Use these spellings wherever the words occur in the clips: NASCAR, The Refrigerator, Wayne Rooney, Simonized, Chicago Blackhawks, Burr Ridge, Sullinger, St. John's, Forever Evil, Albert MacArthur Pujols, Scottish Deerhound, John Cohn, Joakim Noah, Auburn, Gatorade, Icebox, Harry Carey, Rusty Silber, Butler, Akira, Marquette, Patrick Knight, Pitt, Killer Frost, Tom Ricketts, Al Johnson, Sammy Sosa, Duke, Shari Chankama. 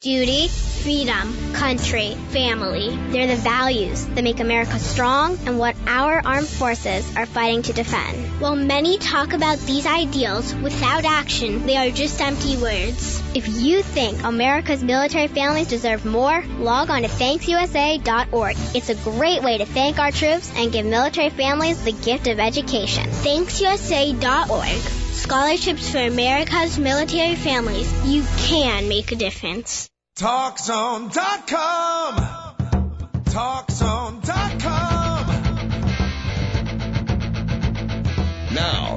Duty, freedom, country, family. They're the values that make America strong and what our armed forces are fighting to defend. While many talk about these ideals, without action, they are just empty words. If you think America's military families deserve more, log on to ThanksUSA.org. It's a great way to thank our troops and give military families the gift of education. ThanksUSA.org. Scholarships for America's military families. You can make a difference. TalkZone.com. TalkZone.com. Now,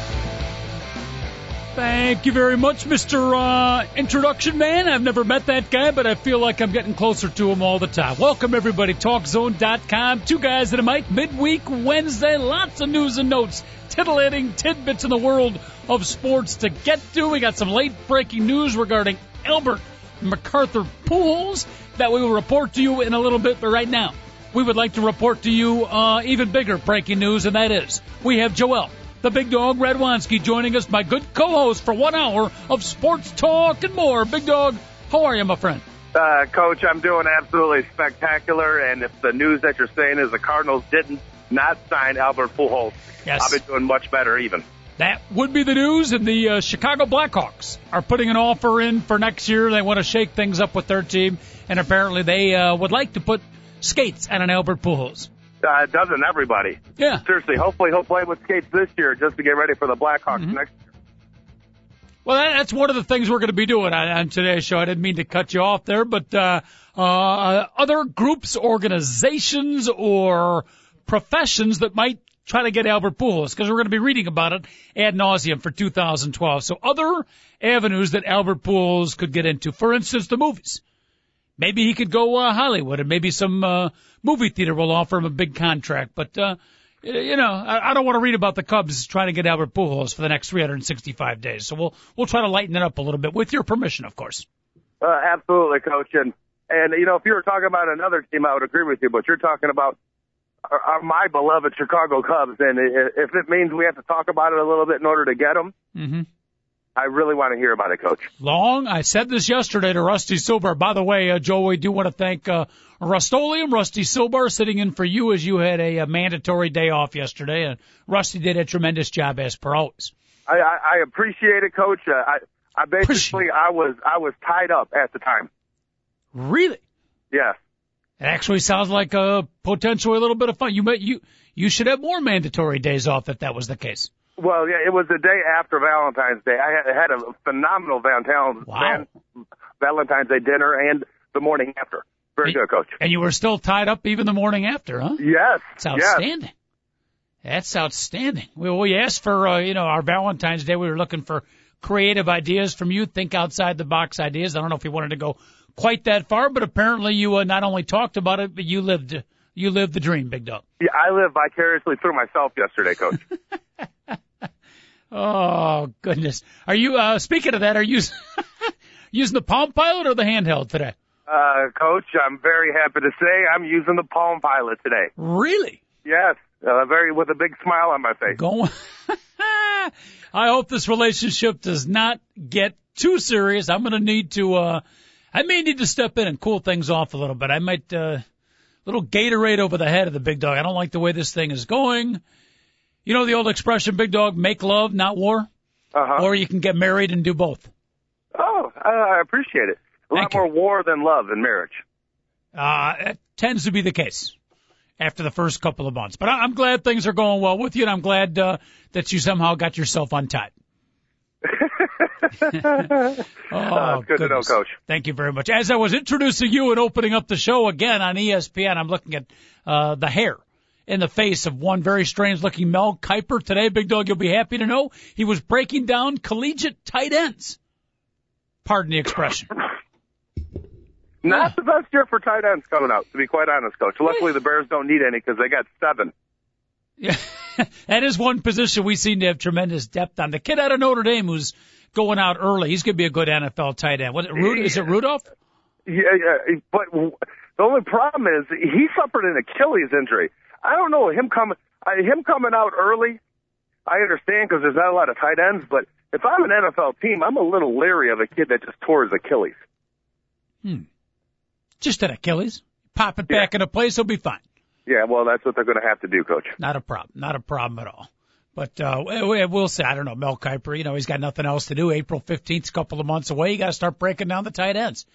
Thank you very much, Mr. Introduction Man. I've never met that guy, but I feel like I'm getting closer to him all the time. Welcome, everybody. TalkZone.com. Two Guys and a Mic. Midweek Wednesday. Lots of news and notes. Titillating tidbits in the world of sports to get to. We got some late-breaking news regarding Albert MacArthur Pujols that we will report to you in a little bit. But right now, we would like to report to you even bigger breaking news, and that is we have Joel, the big dog, Radwanski, joining us, my good co-host, for 1 hour of sports talk and more. Big dog, how are you, my friend? Coach, I'm doing absolutely spectacular, and if the news that you're saying is the Cardinals did not sign Albert Pujols, yes, I'll be doing much better even. That would be the news, and the Chicago Blackhawks are putting an offer in for next year. They want to shake things up with their team, and apparently they would like to put skates on an Albert Pujols. Doesn't everybody? Yeah. Seriously, hopefully he'll play with skates this year just to get ready for the Blackhawks next year. Well, that's one of the things we're going to be doing on today's show. I didn't mean to cut you off there, but other groups, organizations, or professions that might try to get Albert Pujols, because we're going to be reading about it ad nauseum for 2012. So other avenues that Albert Pujols could get into. For instance, the movies. Maybe he could go Hollywood, and maybe some movie theater will offer him a big contract. But, you know, I don't want to read about the Cubs trying to get Albert Pujols for the next 365 days. So we'll try to lighten it up a little bit, with your permission, of course. Absolutely, Coach. And, you know, if you were talking about another team, I would agree with you. But you're talking about are my beloved Chicago Cubs. And if it means we have to talk about it a little bit in order to get them, I really want to hear about it, Coach. I said this yesterday to Rusty Silber. By the way, Joe, we do want to thank Rust-Oleum, Rusty Silber, sitting in for you as you had a mandatory day off yesterday. And Rusty did a tremendous job, as per always. I appreciate it, Coach. I basically, I was tied up at the time. Really? Yes. It actually sounds like a potentially a little bit of fun. You should have more mandatory days off if that was the case. Well, yeah, it was the day after Valentine's Day. I had a phenomenal Valentine's Day dinner and the morning after. Very good, Coach. And you were still tied up even the morning after, huh? Yes. That's outstanding. Yes. That's outstanding. We asked for, our Valentine's Day. We were looking for creative ideas from you, think outside the box ideas. I don't know if you wanted to go quite that far, but apparently you not only talked about it, but you lived the dream, big dog. Yeah, I lived vicariously through myself yesterday, Coach. Oh, goodness. Are you, speaking of that, are you using the Palm Pilot or the handheld today? Coach, I'm very happy to say I'm using the Palm Pilot today. Really? Yes. With a big smile on my face. I hope this relationship does not get too serious. I'm going to need to, I may need to step in and cool things off a little bit. I might, little Gatorade over the head of the big dog. I don't like the way this thing is going. You know the old expression, big dog, make love, not war? Or you can get married and do both. Oh, I appreciate it. A lot more war than love in marriage. It tends to be the case after the first couple of months. But I'm glad things are going well with you, and I'm glad that you somehow got yourself untied. Good to know, Coach. Thank you very much. As I was introducing you and opening up the show again on ESPN, I'm looking at the hair in the face of one very strange-looking Mel Kiper today. Big dog, you'll be happy to know he was breaking down collegiate tight ends. Pardon the expression. Not the best year for tight ends coming out, to be quite honest, Coach. Luckily, the Bears don't need any because they got 7. Yeah, that is one position we seem to have tremendous depth on. The kid out of Notre Dame who's going out early, he's going to be a good NFL tight end. Is it Rudolph? Yeah, but the only problem is he suffered an Achilles injury. I don't know, him coming out early, I understand because there's not a lot of tight ends, but if I'm an NFL team, I'm a little leery of a kid that just tore his Achilles. Just an Achilles. Pop it back into place, he'll be fine. Yeah, well, that's what they're going to have to do, Coach. Not a problem. Not a problem at all. But we'll say, I don't know, Mel Kiper, he's got nothing else to do. April 15th, a couple of months away. You got to start breaking down the tight ends.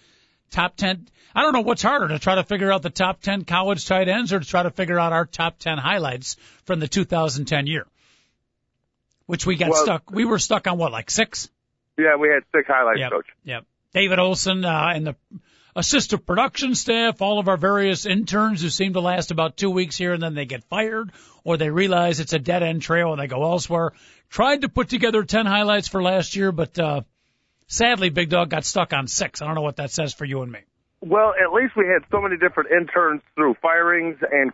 Top 10. I don't know what's harder, to try to figure out the top 10 college tight ends or to try to figure out our top 10 highlights from the 2010 year, which we got stuck. We were stuck on what, like six? Yeah, we had six highlights, Coach. Yep. David Olson and the assistant production staff, all of our various interns who seem to last about 2 weeks here and then they get fired or they realize it's a dead-end trail and they go elsewhere. Tried to put together 10 highlights for last year, but sadly, Big Dog got stuck on six. I don't know what that says for you and me. Well, at least we had so many different interns through firings and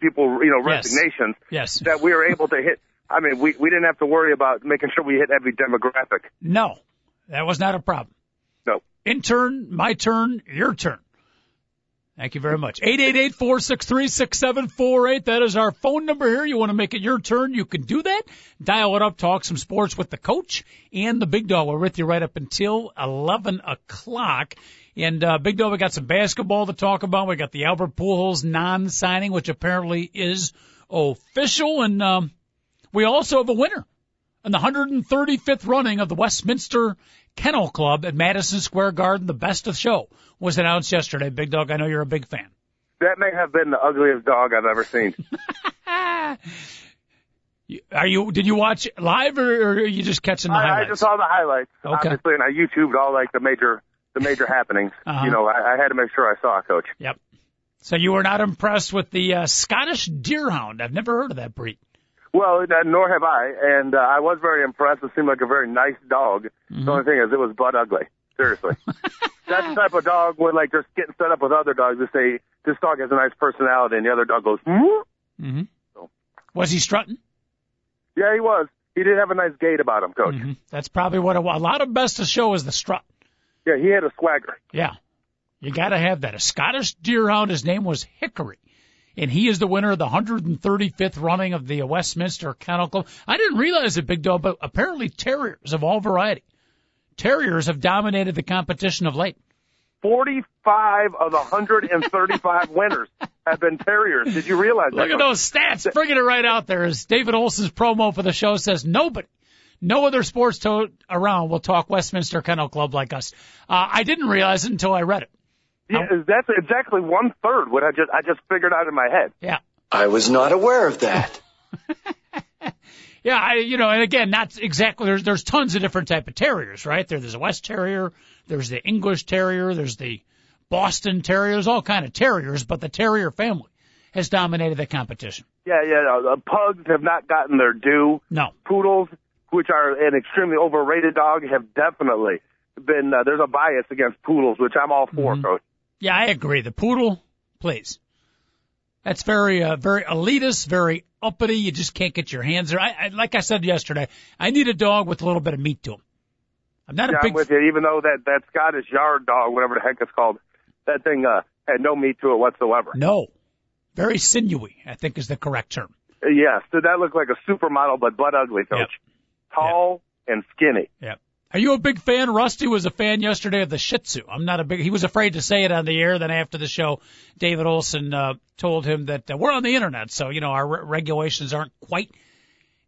people, resignations. Yes. That we were able to hit. I mean, we didn't have to worry about making sure we hit every demographic. No, that was not a problem. No. Intern, my turn, your turn. Thank you very much. 888-463-6748. That is our phone number here. You want to make it your turn, you can do that. Dial it up, talk some sports with the coach and the Big Dog. We're with you right up until 11 o'clock. And Big Dog, we got some basketball to talk about. We got the Albert Pujols non-signing, which apparently is official. And we also have a winner in the 135th running of the Westminster Kennel Club at Madison Square Garden. The best of show was announced yesterday. Big Dog, I know you're a big fan. That may have been the ugliest dog I've ever seen. Did you watch live, or are you just catching the highlights? I just saw the highlights, obviously, and I YouTubed all like the major happenings. Uh-huh. I had to make sure I saw it, Coach. Yep. So you were not impressed with the Scottish Deerhound. I've never heard of that breed. Well, nor have I, and I was very impressed. It seemed like a very nice dog. Mm-hmm. The only thing is, it was butt ugly. Seriously. That's the type of dog where, like, just getting set up with other dogs to say, this dog has a nice personality, and the other dog goes, mm-hmm. So. Was he strutting? Yeah, he was. He did have a nice gait about him, Coach. Mm-hmm. That's probably what a lot of best to show is the strut. Yeah, he had a swagger. Yeah. You got to have that. A Scottish Deerhound, his name was Hickory. And he is the winner of the 135th running of the Westminster Kennel Club. I didn't realize it, Big Dog, but apparently terriers of all variety. Terriers have dominated the competition of late. 45 of the 135 winners have been terriers. Did you realize that? Look at those stats. Bringing it right out there. As David Olson's promo for the show says, no other sports around will talk Westminster Kennel Club like us. I didn't realize it until I read it. Yeah, that's exactly one-third what I just figured out in my head. Yeah. I was not aware of that. Yeah, and again, not exactly, there's tons of different type of terriers, right? There's a West Terrier, there's the English Terrier, there's the Boston Terriers, all kind of terriers, but the terrier family has dominated the competition. Yeah, pugs have not gotten their due. No. Poodles, which are an extremely overrated dog, have definitely been, there's a bias against poodles, which I'm all for, mm-hmm. Coach. Yeah, I agree. The poodle, please. That's very, very elitist, very uppity. You just can't get your hands there. Like I said yesterday, I need a dog with a little bit of meat to him. I'm not a big. I'm with you, even though that Scottish Yard dog, whatever the heck it's called, that thing had no meat to it whatsoever. No, very sinewy, I think is the correct term. Yes, so that looked like a supermodel, but butt ugly, Coach. Yep. Tall and skinny. Yep. Are you a big fan? Rusty was a fan yesterday of the Shih Tzu. I'm not a big. He was afraid to say it on the air. Then after the show, David Olson told him that we're on the internet, so our regulations aren't quite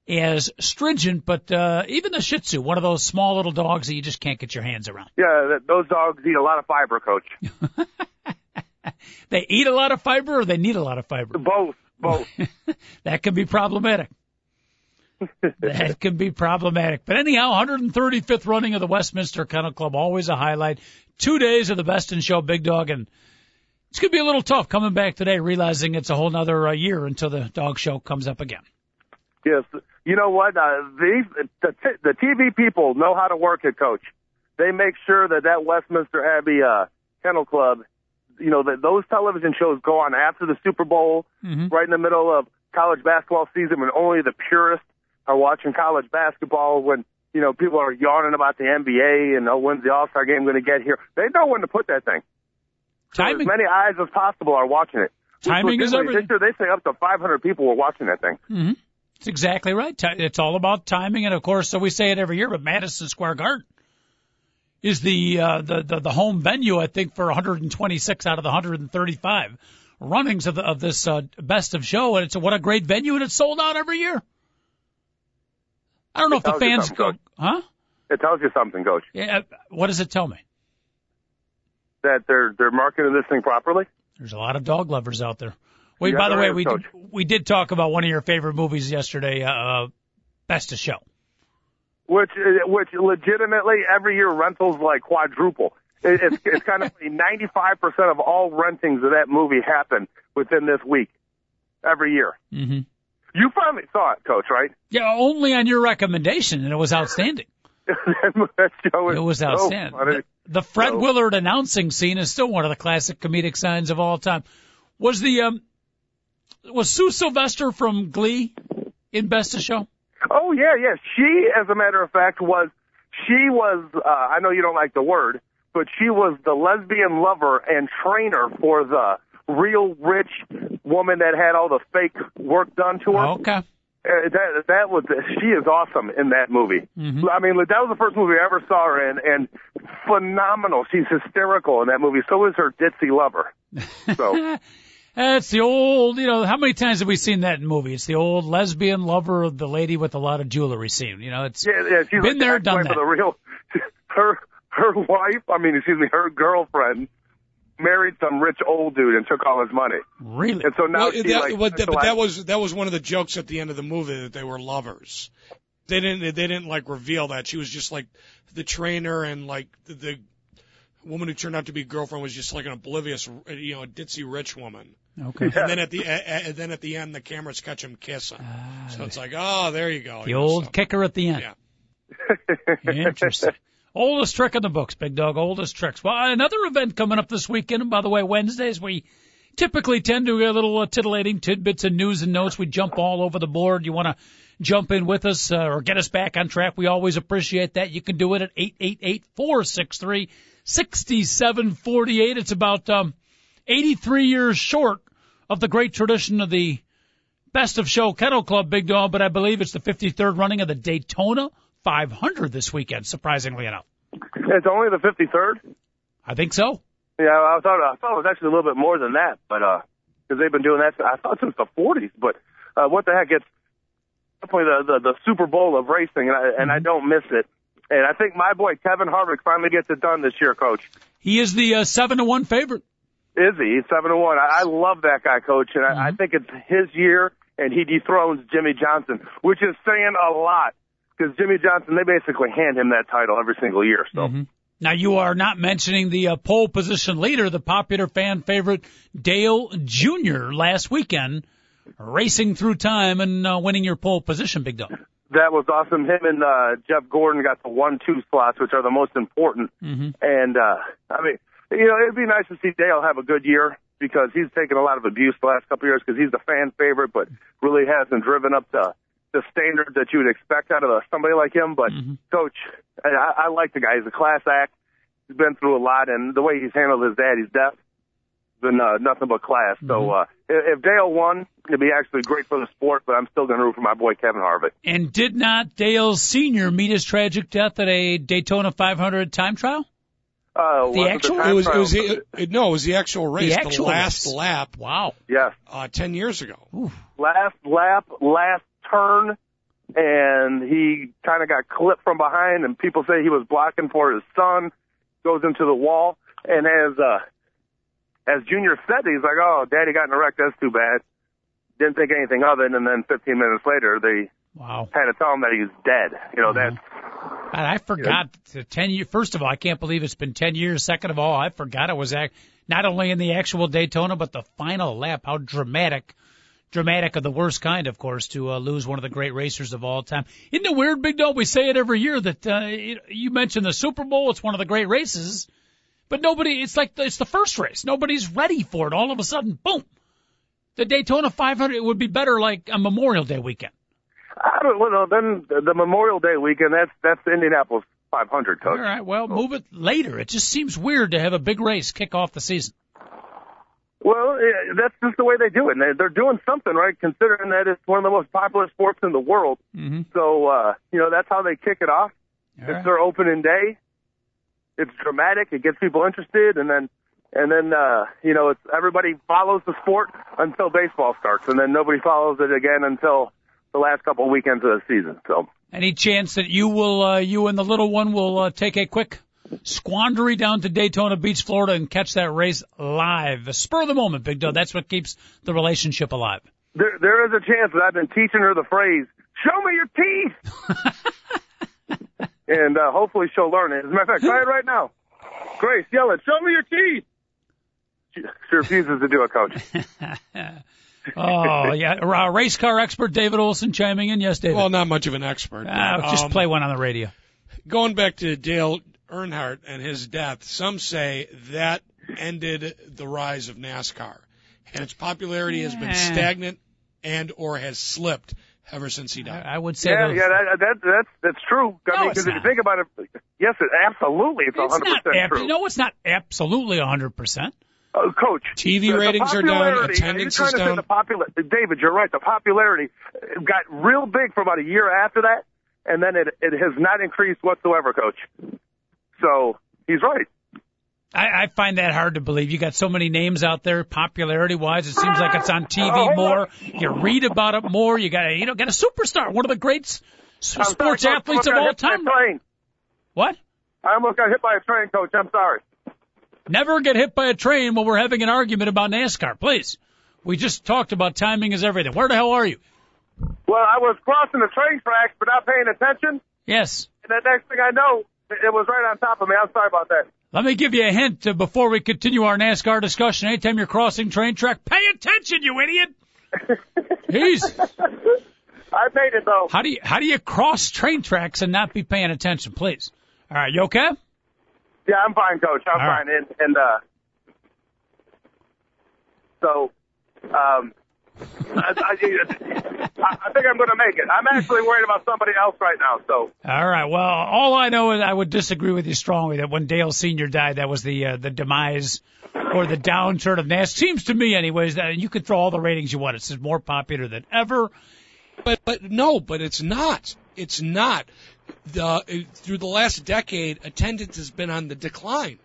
as stringent. But even the Shih Tzu, one of those small little dogs that you just can't get your hands around. Yeah, those dogs eat a lot of fiber, Coach. They eat a lot of fiber, or they need a lot of fiber. Both. That can be problematic. That can be problematic. But anyhow, 135th running of the Westminster Kennel Club, always a highlight. 2 days of the best in show, Big Dog, and it's going to be a little tough coming back today, realizing it's a whole nother year until the dog show comes up again. Yes. You know what? The TV people know how to work it, Coach. They make sure that Westminster Abbey Kennel Club, that those television shows go on after the Super Bowl, mm-hmm. right in the middle of college basketball season when only the purists are watching college basketball, when, you know, people are yawning about the NBA and, oh, when's the All-Star game going to get here? They know when to put that thing. So as many eyes as possible are watching it. Timing is everything. They say up to 500 people were watching that thing. Mm-hmm. That's exactly right. It's all about timing. And, of course, so we say it every year, but Madison Square Garden is the home venue, I think, for 126 out of the 135 runnings of this best of show. And it's what a great venue, and it's sold out every year. I don't know if the fans go, huh? It tells you something, Coach. Yeah, what does it tell me? That they're marketing this thing properly. There's a lot of dog lovers out there. Wait, by the way, we did talk about one of your favorite movies yesterday, Best of Show. Which legitimately every year rentals like quadruple. It's kind of 95% of all rentings of that movie happen within this week, every year. Mm-hmm. You finally saw it, Coach, right? Yeah, only on your recommendation, and it was outstanding. That show it was outstanding. So the Fred Willard announcing scene is still one of the classic comedic signs of all time. Was the was Sue Sylvester from Glee in Best of Show? Oh yeah. She, as a matter of fact, was. I know you don't like the word, but she was the lesbian lover and trainer for the real rich woman that had all the fake work done to her. Okay. She is awesome in that movie. Mm-hmm. I mean, that was the first movie I ever saw her in, and phenomenal. She's hysterical in that movie. So is her ditzy lover. So that's the old, you know, how many times have we seen that movie? It's the old lesbian lover of the lady with a lot of jewelry scene. You know, it's she's been there, done that. The real, her wife, I mean, excuse me, her girlfriend married some rich old dude and took all his money. Really? And so now that was one of the jokes at the end of the movie, that they were lovers. They didn't like reveal that. She was just like the trainer, and like the woman who turned out to be girlfriend was just like an oblivious, you know, a ditzy rich woman. Okay. Yeah. And then at the end, the cameras catch him kissing. So it's like, oh, there you go. The old kicker at the end. Yeah. Interesting. Oldest trick in the books, Big Dog, oldest tricks. Well, another event coming up this weekend, and by the way, Wednesdays, we typically tend to get a little titillating tidbits and news and notes. We jump all over the board. You want to jump in with us or get us back on track, we always appreciate that. You can do it at 888-463-6748. It's about 83 years short of the great tradition of the Best of Show Kennel Club, Big Dog, but I believe it's the 53rd running of the Daytona 500 this weekend, surprisingly enough. It's only the 53rd? I think so. Yeah, I thought it was actually a little bit more than that, but because they've been doing that, I thought, since the 40s. But what the heck, it's definitely the Super Bowl of racing, and I don't miss it. And I think my boy Kevin Harvick finally gets it done this year, Coach. He is the 7-1 favorite. Is he? He's 7-1. I love that guy, Coach, and I think it's his year, and he dethrones Jimmie Johnson, which is saying a lot. Because Jimmie Johnson, they basically hand him that title every single year. So Now you are not mentioning the pole position leader, the popular fan favorite Dale Jr. last weekend, racing through time and winning your pole position, Big Dog. That was awesome. Him and Jeff Gordon got the 1-2 slots, which are the most important. Mm-hmm. And I mean, you know, it'd be nice to see Dale have a good year, because he's taken a lot of abuse the last couple of years because he's the fan favorite, but really hasn't driven up to the standard that you would expect out of somebody like him. But, Coach, I like the guy. He's a class act. He's been through a lot, and the way he's handled his daddy's death has been nothing but class. Mm-hmm. So if Dale won, it'd be actually great for the sport, but I'm still going to root for my boy Kevin Harvick. And did not Dale Sr. meet his tragic death at a Daytona 500 time trial? The actual? It was the actual race, the last lap. Wow. Yes. 10 years ago. Oof. Last lap, last turn, and he kind of got clipped from behind, and people say he was blocking for his son, goes into the wall, and as Junior said, he's like, oh, Daddy got in a wreck, that's too bad. Didn't think anything of it, and then 15 minutes later, they had to tell him that he was dead. You know, that's... God, I forgot, you know, 10 years. First of all, I can't believe it's been 10 years. Second of all, I forgot it was not only in the actual Daytona, but the final lap. How dramatic. Dramatic of the worst kind, of course, to lose one of the great racers of all time. Isn't it weird, Big Dog? We say it every year that you mentioned the Super Bowl. It's one of the great races, but it's like it's the first race. Nobody's ready for it. All of a sudden, boom, The Daytona 500, it would be better like a Memorial Day weekend. Then the Memorial Day weekend, that's Indianapolis 500, Coach. All right, well, move it later. It just seems weird to have a big race kick off the season. Well, that's just the way they do it. And they're doing something, right, considering that it's one of the most popular sports in the world. Mm-hmm. So, that's how they kick it off. All right. It's their opening day. It's dramatic. It gets people interested. And then it's everybody follows the sport until baseball starts. And then nobody follows it again until the last couple of weekends of the season. So, any chance that you will, you and the little one will take a quick squandery down to Daytona Beach, Florida, and catch that race live? The spur of the moment, Big Doe. That's what keeps the relationship alive. There is a chance that I've been teaching her the phrase, "Show me your teeth," and hopefully she'll learn it. As a matter of fact, try it right now. Grace, yell it, "Show me your teeth." She refuses to do it, Coach. Oh, yeah. Race car expert David Olson chiming in. Yes, David. Well, not much of an expert. Just play one on the radio. Going back to Dale Earnhardt and his death, some say that ended the rise of NASCAR, and its popularity has been stagnant and or has slipped ever since he died. I would say that's true. No, I mean, because if you think about it, yes, absolutely, it's 100% true. No, it's not absolutely 100%. Coach, TV ratings are down, attendance is down. David, you're right. The popularity got real big for about a year after that, and then it has not increased whatsoever, Coach. So he's right. I find that hard to believe. You got so many names out there, popularity-wise. It seems like it's on TV more. You read about it more. You got get a superstar, one of the great sports athletes of all time. What? I almost got hit by a train, Coach. I'm sorry. Never get hit by a train when we're having an argument about NASCAR, please. We just talked about timing is everything. Where the hell are you? Well, I was crossing the train tracks without paying attention. Yes. And the next thing I know, it was right on top of me. I'm sorry about that. Let me give you a hint before we continue our NASCAR discussion. Anytime you're crossing train track, pay attention, you idiot. Jesus. I made it, though. How do you cross train tracks and not be paying attention, please? All right, you okay? Yeah, I'm fine, Coach. I'm fine. Right. I think I'm going to make it. I'm actually worried about somebody else right now. So. All right. Well, all I know is I would disagree with you strongly that when Dale Sr. died, that was the demise or the downturn of NASCAR. Seems to me, anyways, that you could throw all the ratings you want. It's more popular than ever. But it's not. It's not. Through the last decade, attendance has been on the decline.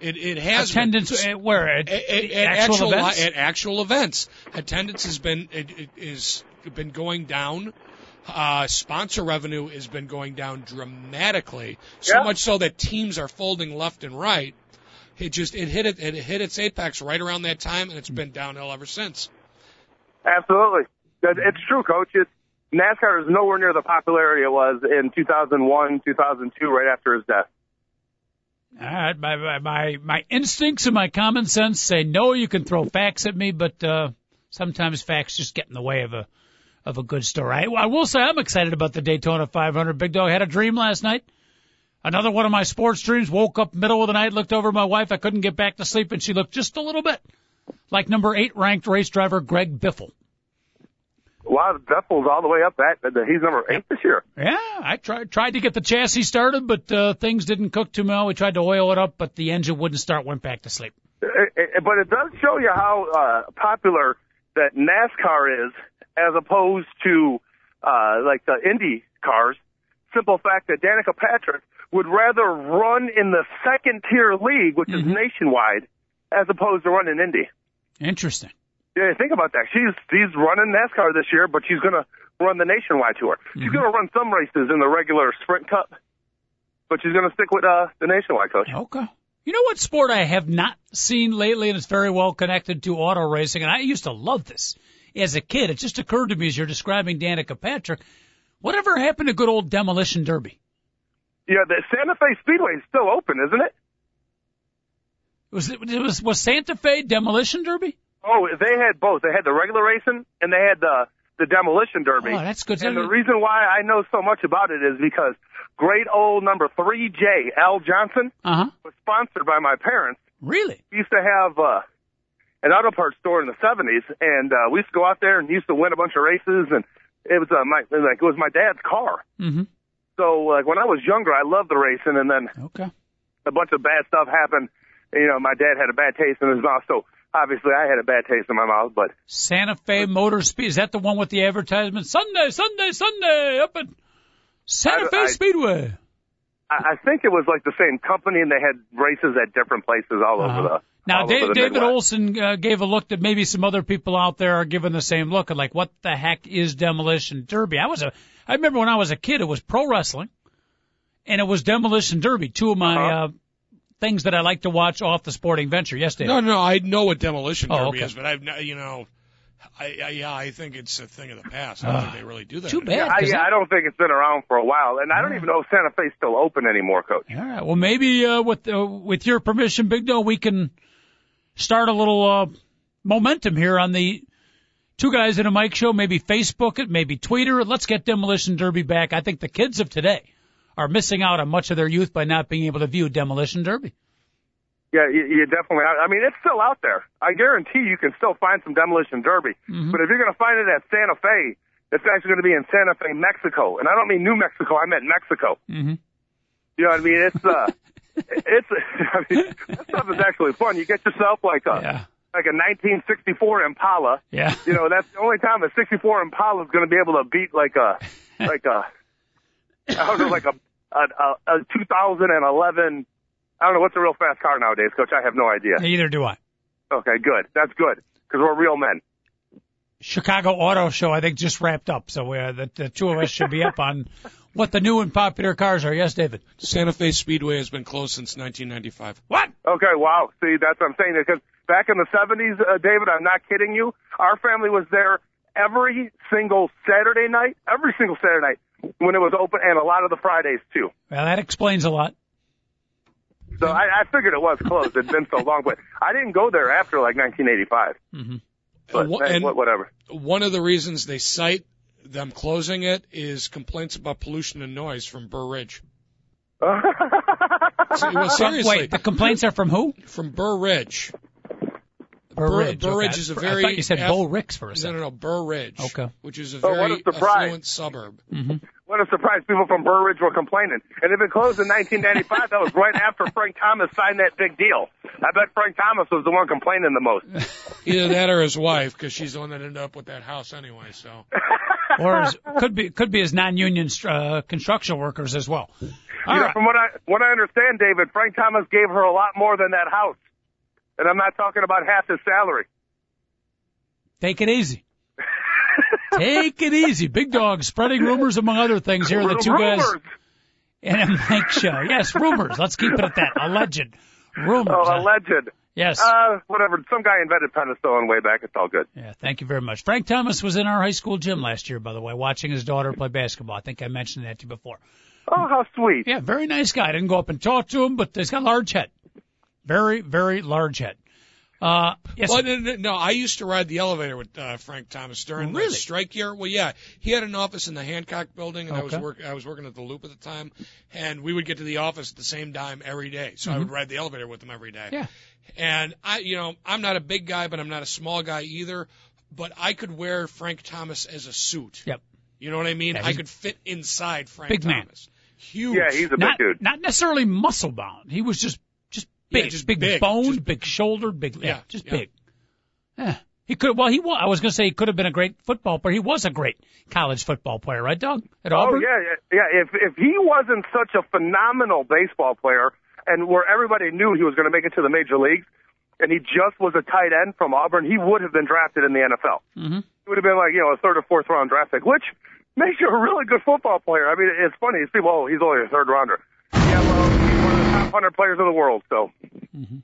It has. Attendance at where? At actual events. Attendance has been been going down. Sponsor revenue has been going down dramatically. So much so that teams are folding left and right. It hit its apex right around that time, and it's been downhill ever since. Absolutely, it's true, Coach. NASCAR is nowhere near the popularity it was in 2001, 2002, right after his death. All right, my instincts and my common sense say no. You can throw facts at me, but sometimes facts just get in the way of a good story. I will say I'm excited about the Daytona 500. Big Dog, I had a dream last night. Another one of my sports dreams. Woke up middle of the night, looked over at my wife. I couldn't get back to sleep, and she looked just a little bit like number 8 ranked race driver Greg Biffle. Wow, Biffel's all the way up. He's number 8 this year. Yeah, I tried to get the chassis started, but things didn't cook too well. We tried to oil it up, but the engine wouldn't start, went back to sleep. But it does show you how popular that NASCAR is as opposed to like the Indy cars. Simple fact that Danica Patrick would rather run in the second-tier league, which is nationwide, as opposed to running Indy. Interesting. Yeah, think about that. She's running NASCAR this year, but she's going to run the nationwide tour. She's going to run some races in the regular Sprint Cup, but she's going to stick with the nationwide, Coach. Okay. You know what sport I have not seen lately, and it's very well connected to auto racing, and I used to love this as a kid. It just occurred to me as you're describing Danica Patrick, whatever happened to good old demolition derby? Yeah, the Santa Fe Speedway is still open, isn't it? Was Santa Fe demolition derby? Oh, they had both. They had the regular racing, and they had the demolition derby. Oh, that's good. And the reason why I know so much about it is because great old number 3J, Al Johnson, was sponsored by my parents. Really? He used to have an auto parts store in the 70s, and we used to go out there and used to win a bunch of races, and it was my dad's car. Mm-hmm. So when I was younger, I loved the racing, and then a bunch of bad stuff happened. You know, my dad had a bad taste in his mouth, so obviously I had a bad taste in my mouth. But Santa Fe Motor Speed, is that the one with the advertisement? Sunday, Sunday, Sunday, up at Santa Fe Speedway. I think it was like the same company, and they had races at different places all over the. Now, David Olson gave a look that maybe some other people out there are giving the same look at, like, what the heck is demolition derby? I remember when I was a kid, it was pro wrestling, and it was demolition derby. Two of my things that I like to watch off the sporting venture. Yes, David. No, I know what demolition derby is, but I think it's a thing of the past. I don't think they really do that. Too bad. I don't think it's been around for a while, and I don't even know if Santa Fe's still open anymore, Coach. All right. Well, maybe with your permission, Big Doe, we can start a little momentum here on the Two Guys in a Mic show. Maybe Facebook it, maybe Twitter it. Let's get demolition derby back. I think the kids of today are missing out on much of their youth by not being able to view demolition derby. Yeah, you definitely. I mean, it's still out there. I guarantee you can still find some demolition derby. Mm-hmm. But if you're going to find it at Santa Fe, it's actually going to be in Santa Fe, Mexico. And I don't mean New Mexico. I meant Mexico. Mm-hmm. You know what I mean? It's that stuff is actually fun. You get yourself like a 1964 Impala. Yeah. You know, that's the only time a 64 Impala is going to be able to beat a 2011. I don't know what's a real fast car nowadays, Coach. I have no idea. Neither do I. Okay, good. That's good, because we're real men. Chicago Auto Show, I think, just wrapped up, so the two of us should be up on what the new and popular cars are. Yes, David? Santa Fe Speedway has been closed since 1995. What? Okay, wow. See, that's what I'm saying, because back in the 70s, David, I'm not kidding you, our family was there every single Saturday night, when it was open, and a lot of the Fridays, too. Well, that explains a lot. So I figured it was closed. It'd been so long, but I didn't go there after like 1985. Mm-hmm. But whatever. One of the reasons they cite them closing it is complaints about pollution and noise from Burr Ridge. Well, seriously. Wait, the complaints are from who? From Burr Ridge. Burr Ridge is a very. I thought you said Bull Ricks for a second. No, Burr Ridge. Okay. Which is a very affluent suburb. Mm-hmm. What a surprise. People from Burr Ridge were complaining. And if it closed in 1995, that was right after Frank Thomas signed that big deal. I bet Frank Thomas was the one complaining the most. Either that or his wife, because she's the one that ended up with that house anyway. So, or could be his non-union construction workers as well. All right. From what I understand, David, Frank Thomas gave her a lot more than that house. And I'm not talking about half his salary. Take it easy. Take it easy. Big Dog spreading rumors, among other things, here on the Two Guys in a Mic show. Yes, rumors. Let's keep it at that. Alleged rumors. Oh, alleged. Yes. Whatever. Some guy invented penicillin way back. It's all good. Yeah, thank you very much. Frank Thomas was in our high school gym last year, by the way, watching his daughter play basketball. I think I mentioned that to you before. Oh, how sweet. Yeah, very nice guy. I didn't go up and talk to him, but he's got a large head. Very, very large head. Yes. Well, no, I used to ride the elevator with Frank Thomas during the strike year. Well, yeah, he had an office in the Hancock building, and I was working at the Loop at the time, and we would get to the office at the same time every day. So I would ride the elevator with him every day. Yeah. And I'm not a big guy, but I'm not a small guy either. But I could wear Frank Thomas as a suit. Yep. You know what I mean? Yeah, I could fit inside Frank Thomas. Man. Huge. Yeah, he's a big dude. Not necessarily muscle bound. He was just big, just big boned, just big shouldered, big, big. Yeah. He could. Well, he was. I was going to say he could have been a great football player. He was a great college football player, right, Doug? At Auburn. Yeah. If he wasn't such a phenomenal baseball player, and where everybody knew he was going to make it to the major leagues, and he just was a tight end from Auburn, he would have been drafted in the NFL. Mm-hmm. He would have been like a third or fourth round draft pick, which makes you a really good football player. I mean, it's funny. You see, well, he's only a third rounder. Yeah, well. 100 players in the world, so. Mm-hmm.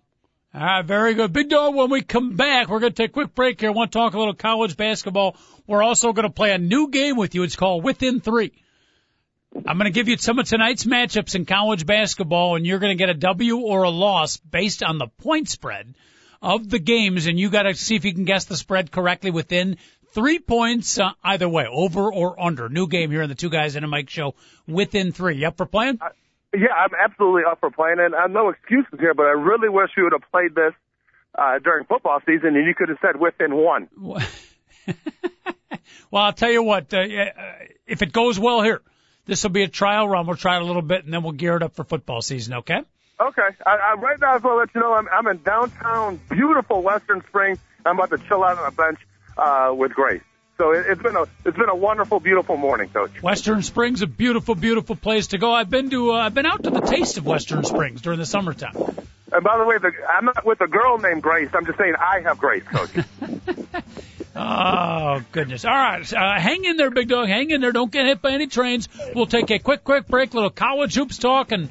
All right, very good. Big Dog, when we come back, we're going to take a quick break here. I want to talk a little college basketball. We're also going to play a new game with you. It's called Within 3. I'm going to give you some of tonight's matchups in college basketball, and you're going to get a W or a loss based on the point spread of the games, and you got to see if you can guess the spread correctly within 3 points either way, over or under. New game here on the Two Guys in a Mic show, Within 3. You up for playing? Yeah, I'm absolutely up for playing, and I have no excuses here, but I really wish we would have played this during football season, and you could have said within one. Well, I'll tell you what, if it goes well here, this will be a trial run. We'll try it a little bit, and then we'll gear it up for football season, okay? Okay. I right now, I just want to let you know I'm in downtown, beautiful Western Springs. I'm about to chill out on a bench with Grace. So it's been a wonderful, beautiful morning, Coach. Western Springs, a beautiful, beautiful place to go. I've been out to the Taste of Western Springs during the summertime. And by the way, I'm not with a girl named Grace. I'm just saying I have Grace, Coach. Oh, goodness. All right. Hang in there, big dog. Hang in there. Don't get hit by any trains. We'll take a quick break, little college hoops talk, and a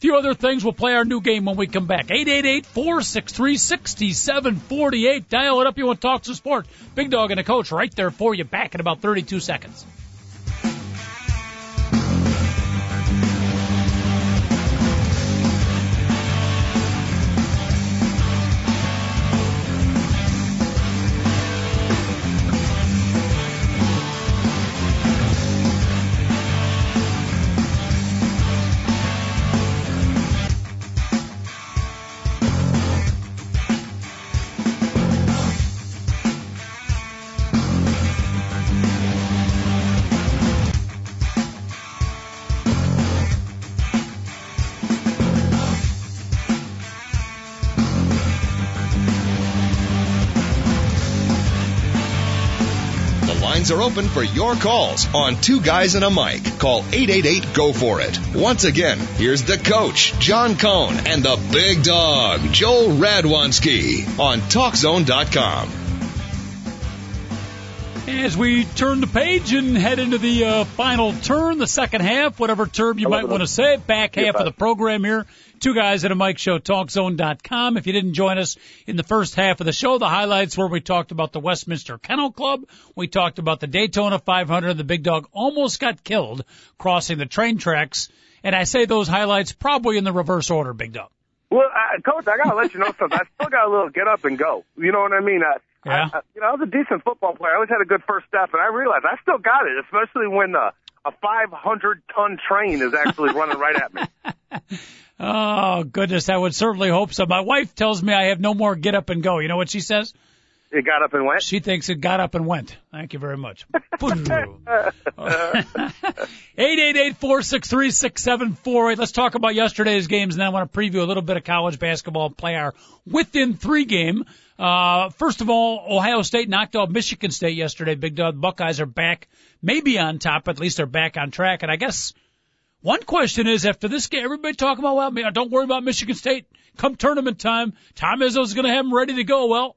few other things. We'll play our new game when we come back. 888-463-6748. Dial it up. You want to talk some sport. Big Dog and the Coach right there for you, back in about 32 seconds. Are open for your calls on Two Guys and a Mic. Call 888-GO-FOR-IT. Once again, here's the Coach, John Cone, and the Big Dog, Joel Radwanski, on TalkZone.com. As we turn the page and head into the final turn, the second half, whatever term you might want to say, back half of the program here. Two Guys at a Mic Show, TalkZone.com. If you didn't join us in the first half of the show, the highlights were we talked about the Westminster Kennel Club. We talked about the Daytona 500. The Big Dog almost got killed crossing the train tracks. And I say those highlights probably in the reverse order, Big Dog. Well, Coach, I got to let you know something. I still got a little get up and go. You know what I mean? I was a decent football player. I always had a good first step, and I realized I still got it, especially when a 500-ton train is actually running right at me. Oh, goodness. I would certainly hope so. My wife tells me I have no more get up and go. You know what she says? It got up and went? She thinks it got up and went. Thank you very much. 888-463-6748. Let's talk about yesterday's games, and then I want to preview a little bit of college basketball and play our within three game. First of all, Ohio State knocked off Michigan State yesterday. Big Dog, Buckeyes are back, maybe on top. At least they're back on track. And I guess one question is, after this game, everybody talking about, well, don't worry about Michigan State. Come tournament time, Tom Izzo's going to have them ready to go. Well,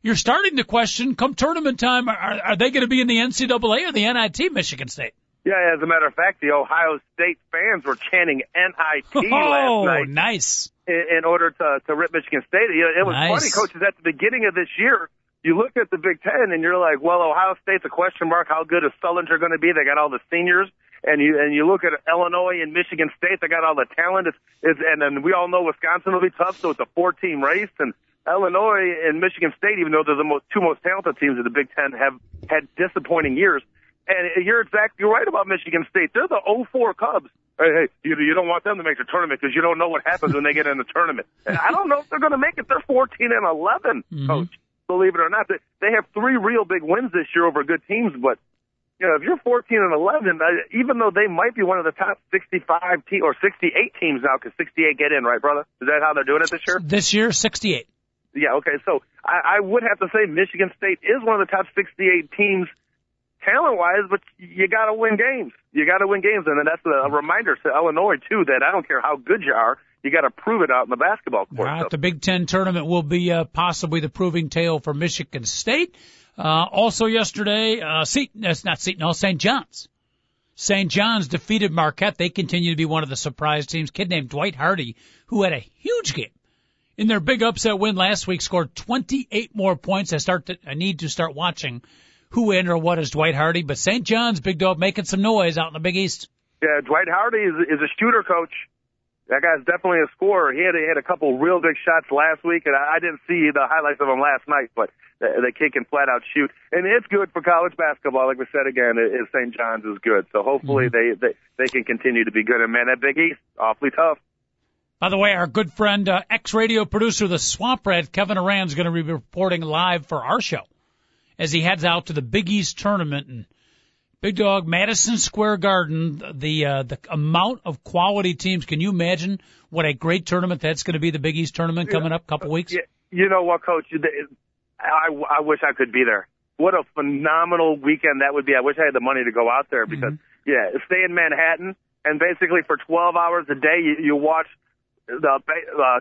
you're starting to question, come tournament time, are they going to be in the NCAA or the NIT, Michigan State? Yeah, as a matter of fact, the Ohio State fans were chanting NIT last night. Oh, nice. In order to rip Michigan State. It was nice. Funny, coaches, at the beginning of this year, you look at the Big Ten and you're like, well, Ohio State's a question mark. How good is Sullinger going to be? They got all the seniors. And you look at Illinois and Michigan State, they got all the talent. And we all know Wisconsin will be tough, so it's a four-team race. And Illinois and Michigan State, even though they're the two most talented teams in the Big Ten, have had disappointing years. And you're exactly right about Michigan State. They're the 0-4 Cubs. Hey, you don't want them to make the tournament because you don't know what happens when they get in the tournament. And I don't know if they're going to make it. They're 14-11, Coach, believe it or not. They have three real big wins this year over good teams, but you know, if you're 14-11, even though they might be one of the top 65 or 68 teams now, because 68 get in, right, brother? Is that how they're doing it this year? This year, 68. Yeah, okay. So I would have to say Michigan State is one of the top 68 teams talent-wise, but you got to win games. You got to win games, and then that's a reminder to Illinois, too, that I don't care how good you are, you got to prove it out in the basketball court. Right, the Big Ten tournament will be possibly the proving tale for Michigan State. Also yesterday, St. John's. St. John's defeated Marquette. They continue to be one of the surprise teams. Kid named Dwight Hardy, who had a huge game in their big upset win last week, scored 28 more points. I need to start watching who in or what is Dwight Hardy. But St. John's, Big Dog, making some noise out in the Big East. Yeah, Dwight Hardy is a shooter, Coach. That guy's definitely a scorer. He had a couple real big shots last week, and I didn't see the highlights of him last night, but the kid can flat out shoot. And it's good for college basketball. Like we said again, St. John's is good. So hopefully they can continue to be good. And, man, that Big East, awfully tough. By the way, our good friend, ex-radio producer, the Swamp Rat, Kevin Aran, is going to be reporting live for our show as he heads out to the Big East tournament. And Big Dog, Madison Square Garden, the amount of quality teams. Can you imagine what a great tournament that's going to be, the Big East tournament coming up a couple weeks? You know what, Coach? I wish I could be there. What a phenomenal weekend that would be. I wish I had the money to go out there because, stay in Manhattan, and basically for 12 hours a day you watch the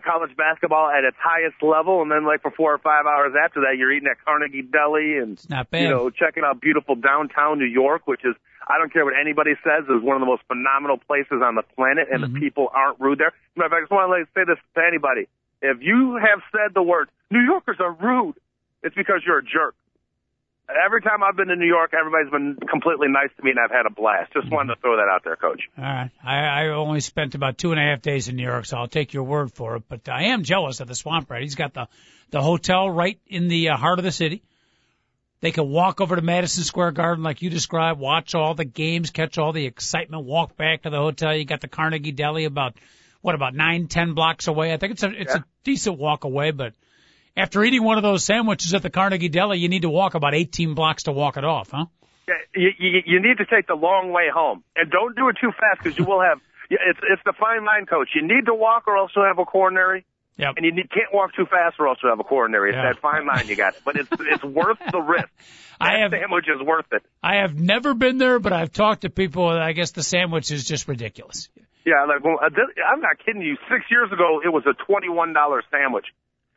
college basketball at its highest level, and then like for 4 or 5 hours after that you're eating at Carnegie Deli and checking out beautiful downtown New York, which is, I don't care what anybody says, is one of the most phenomenal places on the planet, and the people aren't rude there. Matter of fact, I just want to say this to anybody. If you have said the word, New Yorkers are rude, it's because you're a jerk. Every time I've been to New York, everybody's been completely nice to me, and I've had a blast. Just wanted to throw that out there, Coach. All right. I only spent about 2.5 days in New York, so I'll take your word for it. But I am jealous of the Swamp Rat. He's got the hotel right in the heart of the city. They can walk over to Madison Square Garden like you described, watch all the games, catch all the excitement, walk back to the hotel. You got the Carnegie Deli about 9-10 blocks away. I think it's a decent walk away, but after eating one of those sandwiches at the Carnegie Deli, you need to walk about 18 blocks to walk it off, huh? Yeah, you need to take the long way home. And don't do it too fast because you will have – it's the fine line, Coach. You need to walk or else you'll have a coronary. Yep. And you can't walk too fast or else you'll have a coronary. It's that fine line you got. But it's worth the risk. That sandwich is worth it. I have never been there, but I've talked to people, and I guess the sandwich is just ridiculous. Yeah, I'm not kidding you. 6 years ago, it was a $21 sandwich.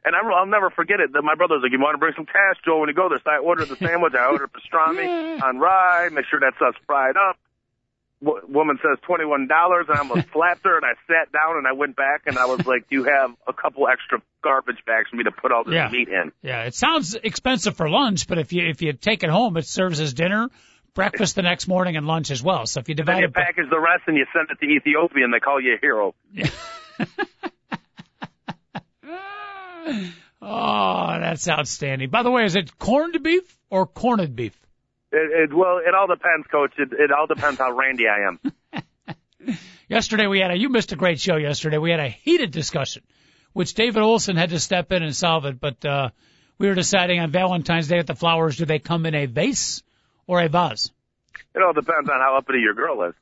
And I'll never forget it. My brother's like, you want to bring some cash, Joel, when you go there? So I ordered the sandwich. I ordered pastrami on rye. Make sure that stuff's fried up. Woman says $21. And I almost slapped her. And I sat down and I went back and I was like, do you have a couple extra garbage bags for me to put all this meat in? Yeah, it sounds expensive for lunch, but if you take it home, it serves as dinner, breakfast the next morning, and lunch as well. So if you divide it, then you package the rest and you send it to Ethiopia and they call you a hero. Oh, that's outstanding. By the way, is it corned beef or corned beef? It all depends, Coach. It all depends how randy I am. Yesterday you missed a great show yesterday. We had a heated discussion, which David Olson had to step in and solve it. But we were deciding on Valentine's Day at the flowers, do they come in a vase or a vase? It all depends on how uppity your girl is.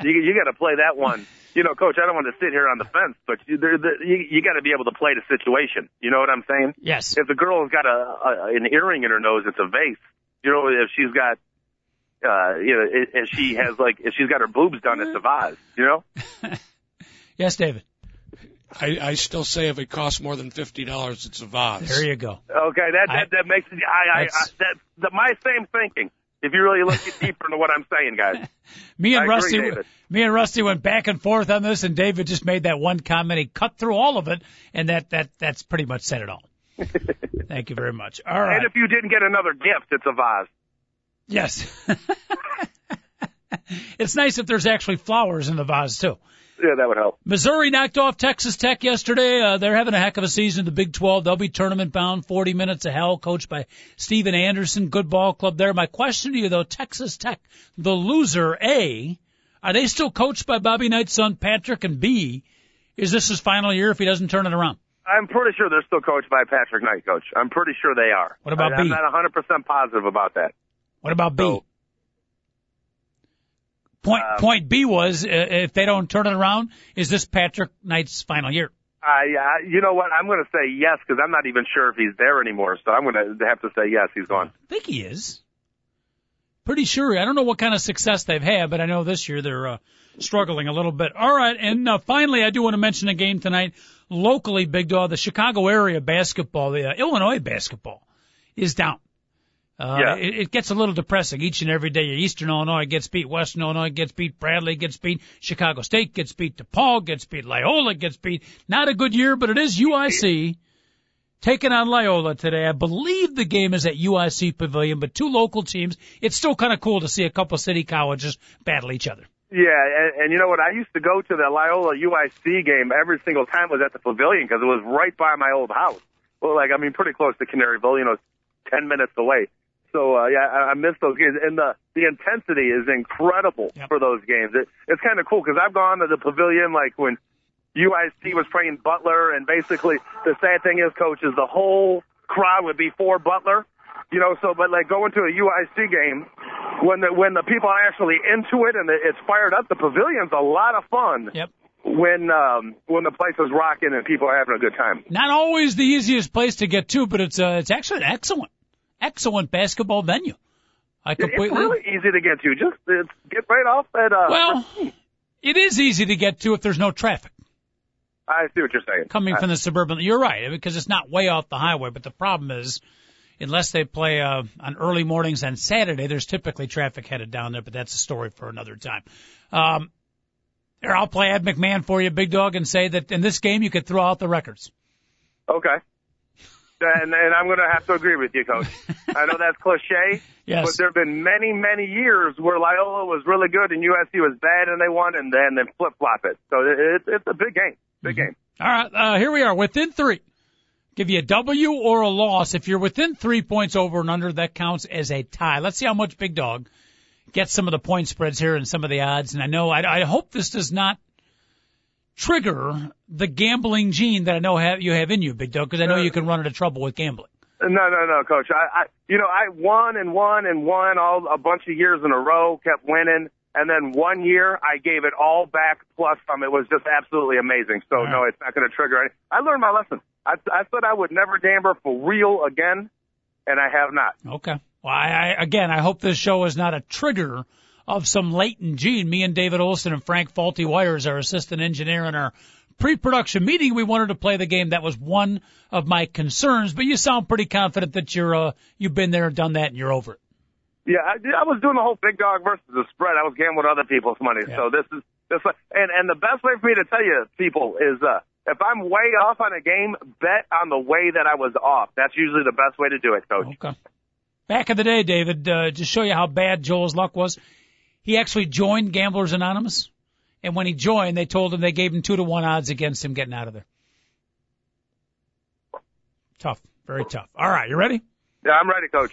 You got to play that one. You know, Coach, I don't want to sit here on the fence, but you got to be able to play the situation. You know what I'm saying? Yes. If the girl's got an earring in her nose, it's a vase. You know, if she's got, if she's got her boobs done, it's a vase. You know? Yes, David. I still say if it costs more than $50, it's a vase. There you go. Okay, that makes it. My same thinking. If you really look deeper into what I'm saying, guys. Me and Rusty went back and forth on this, and David just made that one comment. He cut through all of it, and that's pretty much said it all. Thank you very much. All right. And if you didn't get another gift, it's a vase. Yes. It's nice if there's actually flowers in the vase, too. Yeah, that would help. Missouri knocked off Texas Tech yesterday. They're having a heck of a season in the Big 12. They'll be tournament-bound, 40 minutes of hell, coached by Steven Anderson. Good ball club there. My question to you, though, Texas Tech, the loser, A, are they still coached by Bobby Knight's son, Patrick? And B, is this his final year if he doesn't turn it around? I'm pretty sure they're still coached by Patrick Knight, Coach. I'm pretty sure they are. What about B? I'm not 100% positive about that. What about B? So, point B was, if they don't turn it around, is this Patrick Knight's final year? You know what? I'm going to say yes because I'm not even sure if he's there anymore. So I'm going to have to say yes, he's gone. I think he is. Pretty sure. I don't know what kind of success they've had, but I know this year they're struggling a little bit. All right, and finally, I do want to mention a game tonight locally, Big Dog, the Chicago area basketball, the Illinois basketball is down. It gets a little depressing each and every day. Eastern Illinois gets beat, Western Illinois gets beat, Bradley gets beat, Chicago State gets beat, DePaul gets beat, Loyola gets beat. Not a good year, but it is UIC taking on Loyola today. I believe the game is at UIC Pavilion, but two local teams. It's still kind of cool to see a couple city colleges battle each other. Yeah, and you know what? I used to go to the Loyola UIC game every single time it was at the Pavilion because it was right by my old house. Well, pretty close to Canaryville, 10 minutes away. So, I miss those games. And the intensity is incredible for those games. It's kind of cool because I've gone to the Pavilion, like when UIC was playing Butler, and basically the sad thing is, Coach, is the whole crowd would be for Butler. You know, so, but like going to a UIC game, when the people are actually into it and it's fired up, the pavilion's a lot of fun. Yep. When the place is rocking and people are having a good time. Not always the easiest place to get to, but it's actually an excellent basketball venue. It's really easy to get to. Just get right off at. It is easy to get to if there's no traffic. I see what you're saying. Coming from the suburban, you're right, because it's not way off the highway. But the problem is, unless they play on early mornings on Saturday, there's typically traffic headed down there. But that's a story for another time. Here, I'll play Ed McMahon for you, Big Dog, and say that in this game you could throw out the records. Okay. And I'm going to have to agree with you, Coach. I know that's cliche, yes, but there have been many, many years where Loyola was really good and USC was bad and they won, and then they flip-flop it. So it's a big game, big game. All right, here we are, within three. Give you a W or a loss. If you're within 3 points over and under, that counts as a tie. Let's see how much Big Dog gets some of the point spreads here and some of the odds. And I know I hope this does not trigger the gambling gene that I know you have in you, Big Dog, because I know you can run into trouble with gambling. No, Coach. I won all a bunch of years in a row, kept winning, and then 1 year I gave it all back plus some. It was just absolutely amazing. So No, it's not going to trigger anything. I learned my lesson. I said I would never gamble for real again, and I have not. Okay. Well, I hope this show is not a trigger of some latent gene. Me and David Olson and Frank Faulty Wires, our assistant engineer, in our pre-production meeting, we wanted to play the game. That was one of my concerns, but you sound pretty confident that you've been there and done that and you're over it. Yeah, I was doing the whole Big Dog versus the spread. I was gambling with other people's money. Yeah. So this is and the best way for me to tell you, people, is if I'm way off on a game, bet on the way that I was off. That's usually the best way to do it, Coach. Okay. Back in the day, David, just show you how bad Joel's luck was. He actually joined Gamblers Anonymous, and when he joined, they told him they gave him 2-1 odds against him getting out of there. Tough, very tough. All right, you ready? Yeah, I'm ready, Coach.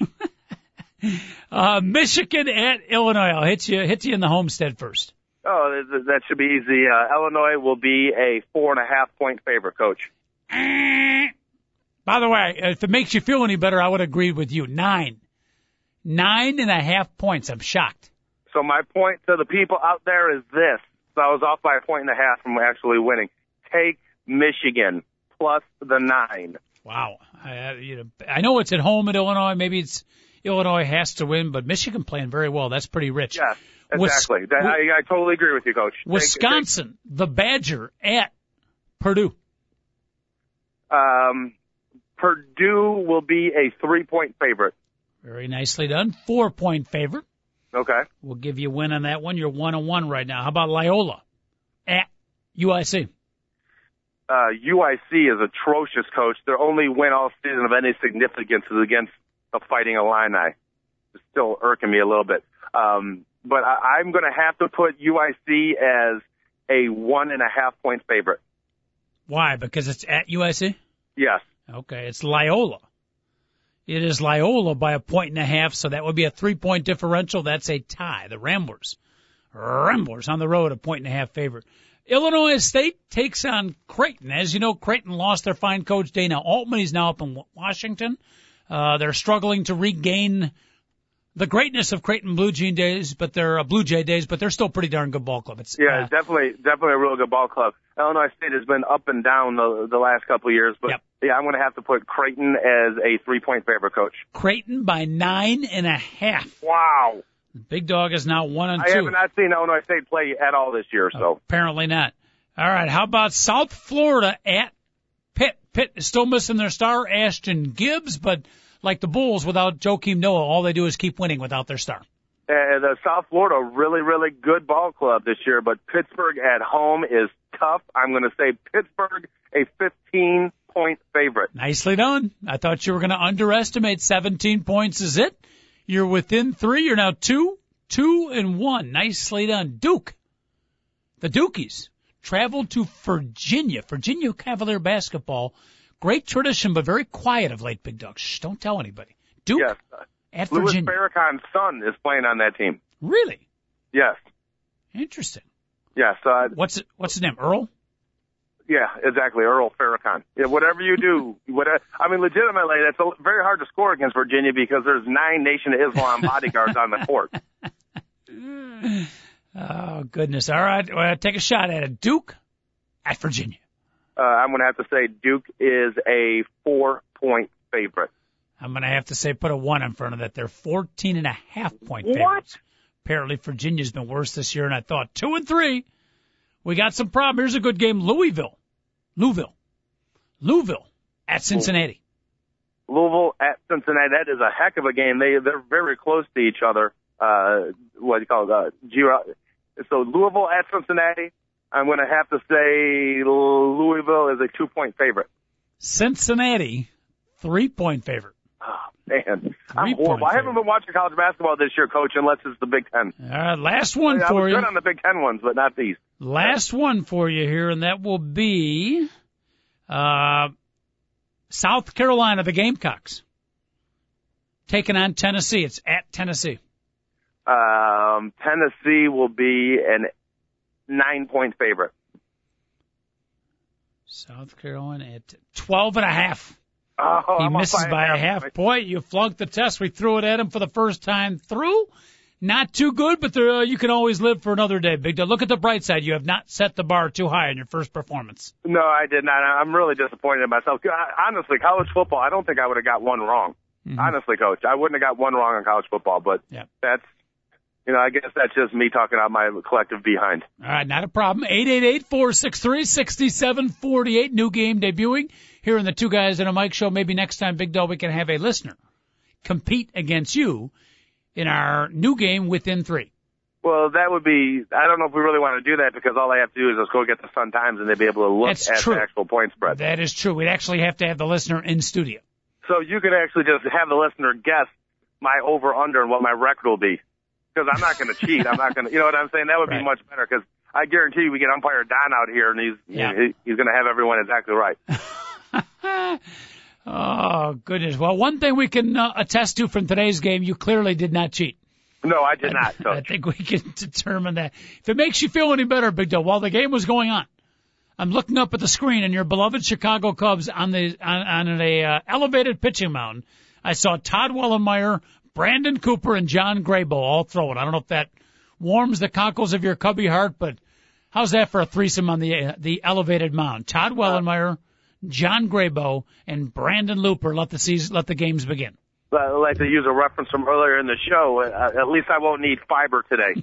Michigan at Illinois. I'll hit you in the homestead first. Oh, that should be easy. Illinois will be a 4.5-point favorite, Coach. By the way, if it makes you feel any better, I would agree with you. 9.5 points. I'm shocked. So my point to the people out there is this. So I was off by 1.5 points from actually winning. Take Michigan plus the 9. Wow. I know it's at home at Illinois. Maybe it's Illinois has to win, but Michigan playing very well. That's pretty rich. Yeah, exactly. I totally agree with you, Coach. Wisconsin, the Badger at Purdue. Purdue will be a 3-point favorite. Very nicely done. 4-point favorite. Okay. We'll give you a win on that one. You're 1-1 right now. How about Loyola at UIC? UIC is atrocious, Coach. Their only win all season of any significance is against the Fighting Illini. It's still irking me a little bit. But I'm going to have to put UIC as a 1.5-point favorite. Why? Because it's at UIC? Yes. Okay, it's Loyola. It is Loyola by 1.5 points, so that would be a 3-point differential. That's a tie. The Ramblers on the road, a 1.5 favorite. Illinois State takes on Creighton. As you know, Creighton lost their fine coach, Dana Altman. He's now up in Washington. They're struggling to regain the greatness of Creighton Blue Jay days, but they're still pretty darn good ball club. It's definitely a real good ball club. Illinois State has been up and down the last couple of years, but yeah, I'm going to have to put Creighton as a 3-point favorite, Coach. Creighton by 9.5. Wow. Big Dog is now 1-2. I have not seen Illinois State play at all this year, so apparently not. All right, how about South Florida at Pitt? Pitt is still missing their star, Ashton Gibbs, but like the Bulls without Joakim Noah, all they do is keep winning without their star. The South Florida, really, really good ball club this year, but Pittsburgh at home is tough. I'm going to say Pittsburgh, a 15-point favorite. Nicely done. I thought you were going to underestimate. 17 points is it. You're within 3. You're now 2-1. Nicely done. Duke. The Dukies travel to Virginia. Virginia Cavalier basketball. Great tradition, but very quiet of late, Big Dog. Shh, don't tell anybody. Duke at Virginia. Louis Farrakhan's son is playing on that team. Really? Yes. Interesting. Yes. What's his name, Earl? Yeah, exactly. Earl Farrakhan. Yeah, whatever you do, whatever. I mean, legitimately, that's very hard to score against Virginia because there's 9 Nation of Islam bodyguards on the court. Oh, goodness. All right. Well, take a shot at it. Duke at Virginia. I'm going to have to say Duke is a 4-point favorite. I'm going to have to say put a 1 in front of that. They're 14.5-point favorites. What? Apparently Virginia's been worse this year, and I thought 2 and 3. We got some problem. Here's a good game. Louisville at Cincinnati. Louisville at Cincinnati. That is a heck of a game. They're very close to each other. What do you call it? So Louisville at Cincinnati. I'm going to have to say Louisville is a 2-point favorite. Cincinnati, 3-point favorite. Oh, man, I'm horrible. I haven't been watching college basketball this year, Coach, unless it's the Big Ten. Last one for you. I was good on the Big Ten ones, but not these. Last one for you here, and that will be South Carolina, the Gamecocks, taking on Tennessee. It's at Tennessee. Tennessee will be an 9-point favorite. South Carolina at 12.5. Oh, he misses by a half point. You flunked the test. We threw it at him for the first time through. Not too good, but you can always live for another day, Big Dog. Look at the bright side. You have not set the bar too high in your first performance. No, I did not. I'm really disappointed in myself. Honestly, college football, I don't think I would have got one wrong. Mm-hmm. Honestly, Coach, I wouldn't have got one wrong on college football, but that's, I guess that's just me talking out my collective behind. All right, not a problem. 888-463-6748, new game debuting here in the Two Guys and a Mic show. Maybe next time, Big Dog, we can have a listener compete against you in our new game Within 3. Well, that would be, I don't know if we really want to do that because all I have to do is just go get the Sun Times and they'd be able to look at the actual point spread. That is true. We'd actually have to have the listener in studio. So you could actually just have the listener guess my over-under and what my record will be. Because I'm not going to cheat. I'm not going to, you know what I'm saying? That would be much better because I guarantee you we get umpire Don out here and he's going to have everyone exactly right. Oh, goodness. Well, one thing we can attest to from today's game, you clearly did not cheat. No, I did not. Coach. I think we can determine that. If it makes you feel any better, Big Dog, while the game was going on, I'm looking up at the screen and your beloved Chicago Cubs on an elevated pitching mound. I saw Todd Wellemeyer, Brandon Cooper, and John Grable all throwing. I don't know if that warms the cockles of your cubby heart, but how's that for a threesome on the elevated mound? Todd Wellemeyer, John Grable, and Brandon Looper let the games begin. I'd like to use a reference from earlier in the show. At least I won't need fiber today.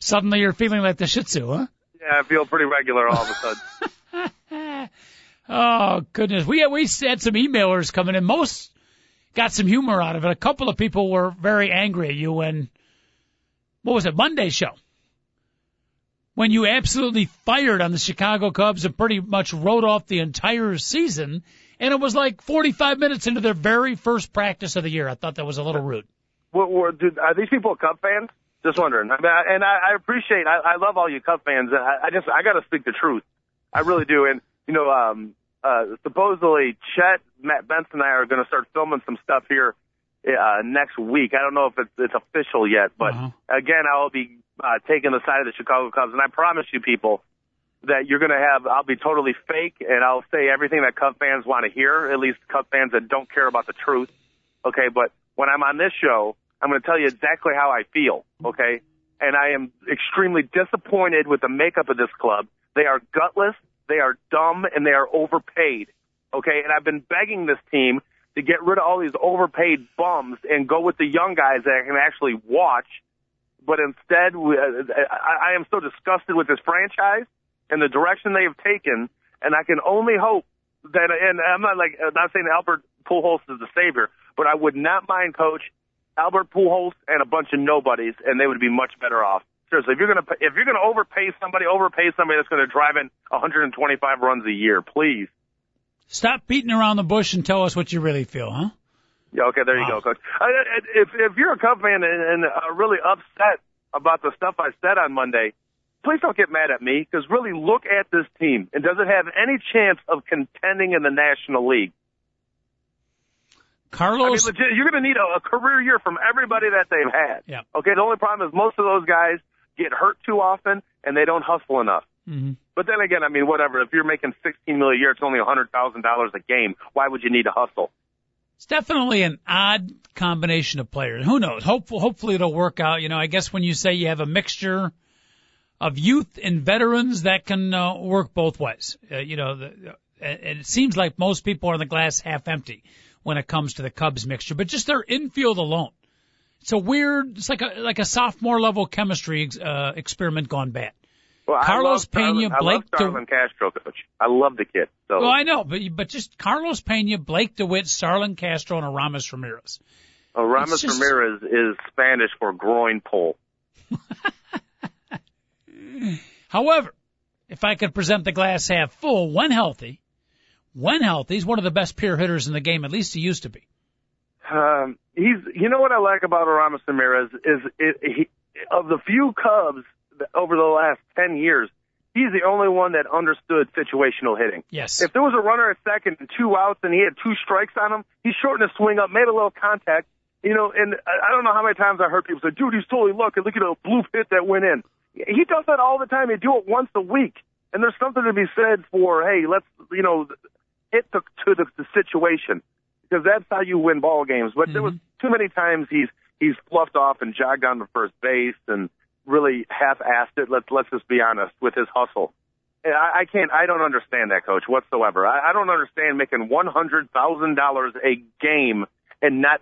Suddenly you're feeling like the Shih Tzu, huh? Yeah, I feel pretty regular all of a sudden. Oh, goodness. We had some emailers coming in. Most got some humor out of it. A couple of people were very angry at you when, what was it, Monday's show? When you absolutely fired on the Chicago Cubs and pretty much wrote off the entire season, and it was like 45 minutes into their very first practice of the year. I thought that was a little rude. Are these people Cub fans? Just wondering. I appreciate. I love all you Cub fans. I got to speak the truth. I really do. And supposedly Chet, Matt Benson, and I are going to start filming some stuff here next week. I don't know if it's official yet, but again, I'll be taking the side of the Chicago Cubs, and I promise you people that you're going to have, I'll be totally fake, and I'll say everything that Cub fans want to hear, at least Cub fans that don't care about the truth, okay? But when I'm on this show, I'm going to tell you exactly how I feel, okay? And I am extremely disappointed with the makeup of this club. They are gutless, they are dumb, and they are overpaid, okay? And I've been begging this team to get rid of all these overpaid bums and go with the young guys that I can actually watch. But instead, I am so disgusted with this franchise and the direction they have taken, and I can only hope that, and I'm not saying Albert Pujols is the savior, but I would not mind, Coach, Albert Pujols and a bunch of nobodies, and they would be much better off. Seriously, if you're gonna overpay somebody that's gonna drive in 125 runs a year, please. Stop beating around the bush and tell us what you really feel, huh? Yeah, okay, there you go, Coach. If you're a Cub fan and really upset about the stuff I said on Monday, please don't get mad at me, because really look at this team. It doesn't have any chance of contending in the National League. Carlos, I mean, legit, you're going to need a career year from everybody that they've had. Yeah. Okay, the only problem is most of those guys get hurt too often, and they don't hustle enough. Mm-hmm. But then again, I mean, whatever. If you're making $16 million a year, it's only $100,000 a game. Why would you need to hustle? It's definitely an odd combination of players. Who knows? Hopefully it'll work out. You know, I guess when you say you have a mixture of youth and veterans, that can work both ways. And it seems like most people are in the glass half empty when it comes to the Cubs mixture, but just their infield alone. It's a weird, it's like a sophomore level chemistry experiment gone bad. Well, Carlos Pena, Blake Castro, coach. I love the kid. So. Well, I know, but just Carlos Pena, Blake DeWitt, Starlin Castro, and Aramis Ramirez. Aramis Ramirez is Spanish for groin pull. However, if I could present the glass half full, when healthy, he's one of the best pure hitters in the game. At least he used to be. You know what I like about Aramis Ramirez is of the few Cubs. Over the last 10 years, he's the only one that understood situational hitting. Yes. If there was a runner at second and two outs and he had two strikes on him, he shortened his swing up, made a little contact. You know, and I don't know how many times I heard people say, dude, he's totally lucky. Look at a blue hit that went in. He does that all the time. They do it once a week. And there's something to be said for, hey, let's, you know, hit to the situation. Because that's how you win ball games. But there was too many times he's fluffed off and jogged on to first base and really half-assed it, let's just be honest, with his hustle. I don't understand that, Coach, whatsoever. I don't understand making $100,000 a game and not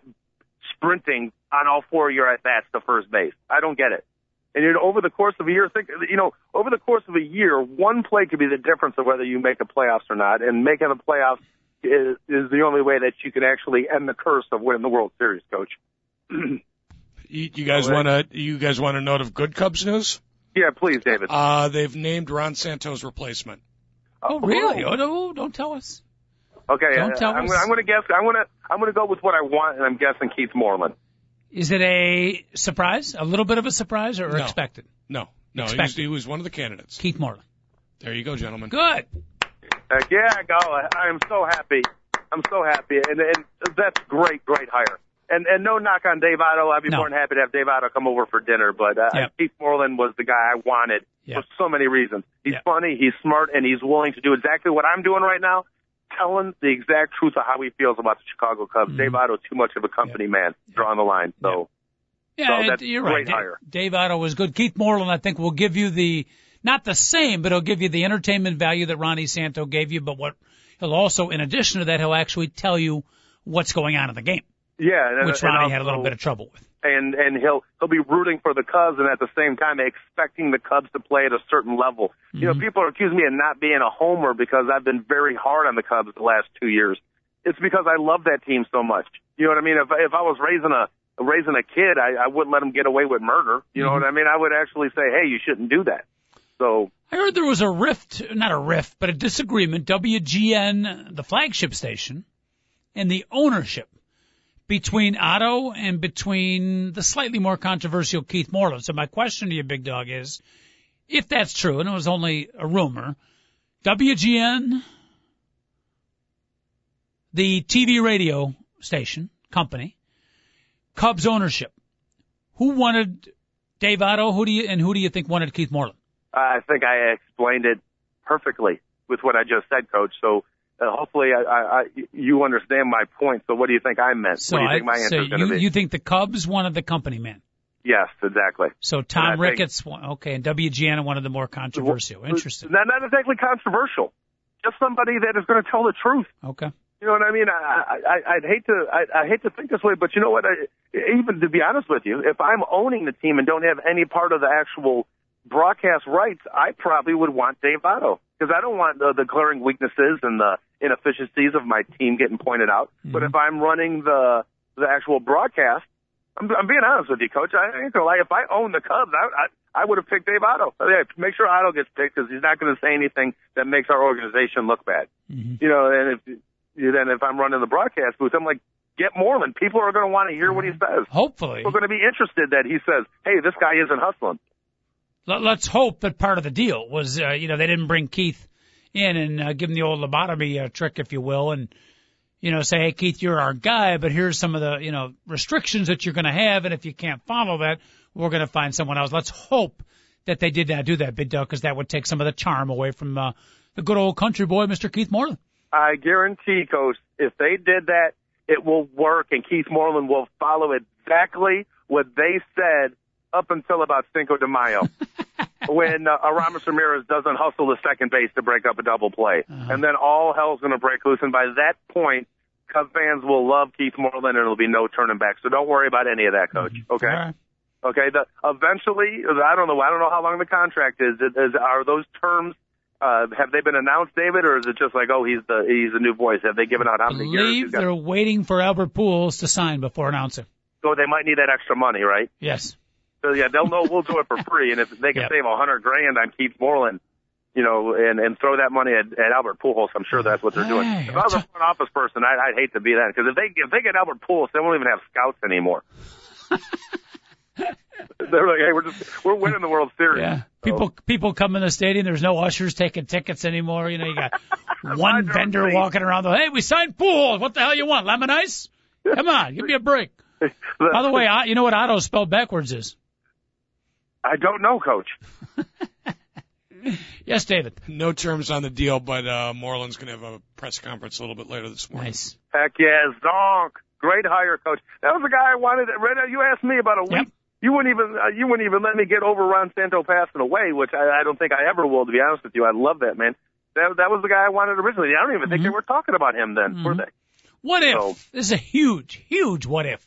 sprinting on all four of your at-bats to first base. I don't get it. And over the course of a year, one play could be the difference of whether you make the playoffs or not, and making the playoffs is the only way that you can actually end the curse of winning the World Series, Coach. You guys want a note of good Cubs news? Yeah, please, David. They've named Ron Santo's replacement. Oh, really? Oh, no, don't tell us. Okay, don't tell us. I'm going to guess. I'm going to go with what I want, and I'm guessing Keith Moreland. Is it a surprise? A little bit of a surprise, or expected? No. Expected. He was one of the candidates. Keith Moreland. There you go, gentlemen. Good. Heck yeah, go. I am so happy. and that's great hire. And no knock on Dave Otto. I'd be more than happy to have Dave Otto come over for dinner. But Keith Moreland was the guy I wanted for so many reasons. He's funny, he's smart, and he's willing to do exactly what I'm doing right now, telling the exact truth of how he feels about the Chicago Cubs. Mm-hmm. Dave Otto, too much of a company man, drawing the line. So, so that's you're great right. Hire. Dave Otto was good. Keith Moreland, I think, will give you not the same, but he'll give you the entertainment value that Ronnie Santo gave you. But he'll also, in addition to that, he'll actually tell you what's going on in the game. Yeah, which Ronnie had a little bit of trouble with. And he'll be rooting for the Cubs and at the same time expecting the Cubs to play at a certain level. Mm-hmm. You know, people are accusing me of not being a homer because I've been very hard on the Cubs the last 2 years. It's because I love that team so much. You know what I mean? If I was raising a kid, I wouldn't let him get away with murder. You know what I mean? I would actually say, hey, you shouldn't do that. So I heard there was a not a rift, but a disagreement. WGN, the flagship station, and the ownership. Between Otto and between the slightly more controversial Keith Moreland. So my question to you, Big Dog, is, if that's true, and it was only a rumor, WGN, the TV radio station, company, Cubs ownership, who wanted Dave Otto, who do you think wanted Keith Moreland? I think I explained it perfectly with what I just said, Coach, so... hopefully, you understand my point. So, what do you think I meant? So what do you think my answer is going to be? You think the Cubs wanted the company man? Yes, exactly. So Tom Ricketts, and WGN wanted the more controversial. Interesting. Not exactly controversial. Just somebody that is going to tell the truth. Okay. You know what I mean? I'd hate to think this way, but you know what? Even to be honest with you, if I'm owning the team and don't have any part of the actual broadcast rights, I probably would want Dave Otto. Because I don't want the glaring weaknesses and the inefficiencies of my team getting pointed out. Mm-hmm. But if I'm running the actual broadcast, I'm being honest with you, Coach. I ain't gonna lie. If I owned the Cubs, I would have picked Dave Otto. Make sure Otto gets picked because he's not going to say anything that makes our organization look bad. Mm-hmm. You know, and if I'm running the broadcast booth, I'm like, get Moreland. People are going to want to hear what he says. Hopefully, we're going to be interested that he says, "Hey, this guy isn't hustling." Let's hope that part of the deal was, they didn't bring Keith in and give him the old lobotomy trick, if you will, and, say, hey, Keith, you're our guy, but here's some of the, restrictions that you're going to have, and if you can't follow that, we're going to find someone else. Let's hope that they did not do that, Big Dog, because that would take some of the charm away from the good old country boy, Mr. Keith Moreland. I guarantee, Coach, if they did that, it will work, and Keith Moreland will follow exactly what they said up until about Cinco de Mayo when Aramis Ramirez doesn't hustle to second base to break up a double play. Uh-huh. And then all hell's going to break loose, and by that point, Cub fans will love Keith Moreland, and it'll be no turning back. So don't worry about any of that, Coach. Mm-hmm. Okay? Right. Okay. Eventually, I don't know how long the contract is. Are those terms? Have they been announced, David, or is it just like, oh, he's the new voice? Have they given out how many years? I believe they're waiting for Albert Pujols to sign before announcing. So they might need that extra money, right? Yes. So yeah, they'll know we'll do it for free, and if they can save $100,000 on Keith Moreland, you know, and throw that money at Albert Pujols, I'm sure that's what they're doing. If I was a front office person, I'd hate to be that, because if they get Albert Pujols, they won't even have scouts anymore. They're like, hey, we're winning the World Series. Yeah. People come in the stadium. There's no ushers taking tickets anymore. You know, you got one vendor walking around. Hey, we signed Pujols. What the hell you want? Lemon ice? Come on, give me a break. By the way, you know what Otto spelled backwards is? I don't know, Coach. Yes, David. No terms on the deal, but Moreland's going to have a press conference a little bit later this morning. Nice. Heck yes, donk. Great hire, Coach. That was the guy I wanted. You asked me about a week. Yep. You wouldn't even let me get over Ron Santo passing away, which I don't think I ever will, to be honest with you. I love that, man. That was the guy I wanted originally. I don't even think they were talking about him then, were they? What if? So. This is a huge, huge what if.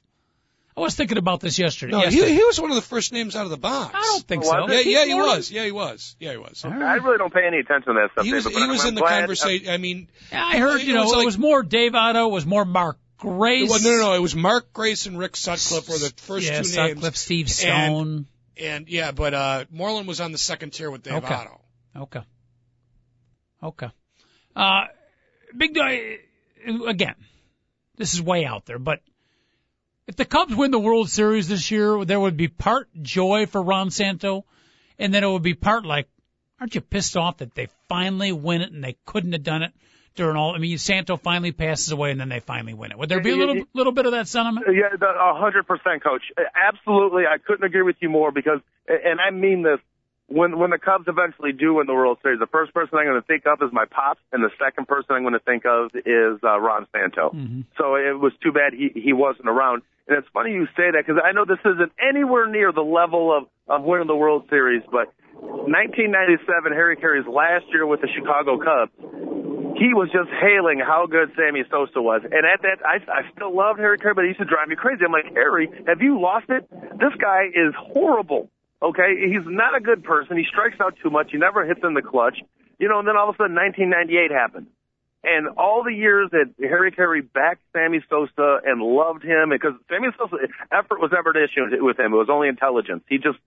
I was thinking about this yesterday. No, he was one of the first names out of the box. I don't think so. Yeah, he was. Okay. I really don't pay any attention to that stuff. He was in the conversation. I mean, I heard, it was more Dave Otto, it was more Mark Grace. Well, no. It was Mark Grace and Rick Sutcliffe were the first two names. Yeah, Sutcliffe, Steve Stone. But Moreland was on the second tier with Dave Otto. Okay. Big Day, again, this is way out there, but if the Cubs win the World Series this year, there would be part joy for Ron Santo, and then it would be part like, aren't you pissed off that they finally win it and they couldn't have done it during all? I mean, Santo finally passes away and then they finally win it. Would there be a little bit of that sentiment? Yeah, 100%, Coach. Absolutely, I couldn't agree with you more because, and I mean this, when the Cubs eventually do win the World Series, the first person I'm going to think of is my pops, and the second person I'm going to think of is Ron Santo. Mm-hmm. So it was too bad he wasn't around. And it's funny you say that because I know this isn't anywhere near the level of winning the World Series, but 1997, Harry Carey's last year with the Chicago Cubs, he was just hailing how good Sammy Sosa was. And at that, I still loved Harry Carey, but he used to drive me crazy. I'm like, Harry, have you lost it? This guy is horrible, okay? He's not a good person. He strikes out too much. He never hits in the clutch. And then all of a sudden, 1998 happened. And all the years that Harry Carey backed Sammy Sosa and loved him, because Sammy Sosa, effort was never an issue with him. It was only intelligence. He just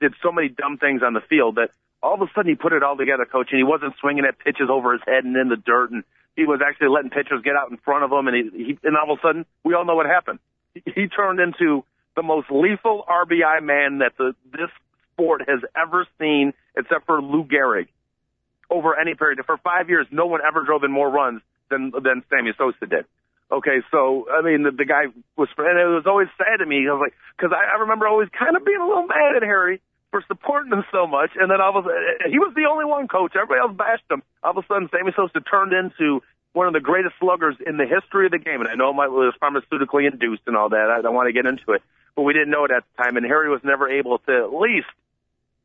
did so many dumb things on the field that all of a sudden he put it all together, Coach, and he wasn't swinging at pitches over his head and in the dirt, and he was actually letting pitchers get out in front of him, and and all of a sudden, we all know what happened. He turned into the most lethal RBI man that this sport has ever seen, except for Lou Gehrig. Over any period. For 5 years, no one ever drove in more runs than Sammy Sosa did. Okay, so, I mean, the guy was, and it was always sad to me, because I remember always kind of being a little mad at Harry for supporting him so much, and then all of a sudden, he was the only one, Coach. Everybody else bashed him. All of a sudden, Sammy Sosa turned into one of the greatest sluggers in the history of the game, and I know it was pharmaceutically induced and all that. I don't want to get into it, but we didn't know it at the time, and Harry was never able to at least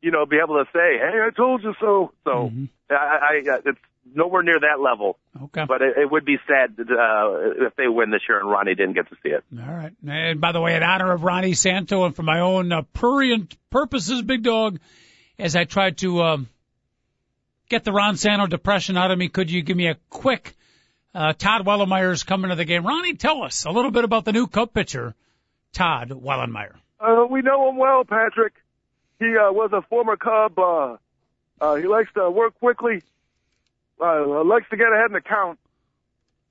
be able to say, hey, I told you so. So it's nowhere near that level. Okay. But it would be sad if they win this year and Ronnie didn't get to see it. All right. And by the way, in honor of Ronnie Santo and for my own prurient purposes, Big Dog, as I tried to get the Ron Santo depression out of me, could you give me a quick Todd Wellemeyer's coming to the game? Ronnie, tell us a little bit about the new Cub pitcher, Todd Wellemeyer. We know him well, Patrick. He was a former Cub. He likes to work quickly, likes to get ahead in the count,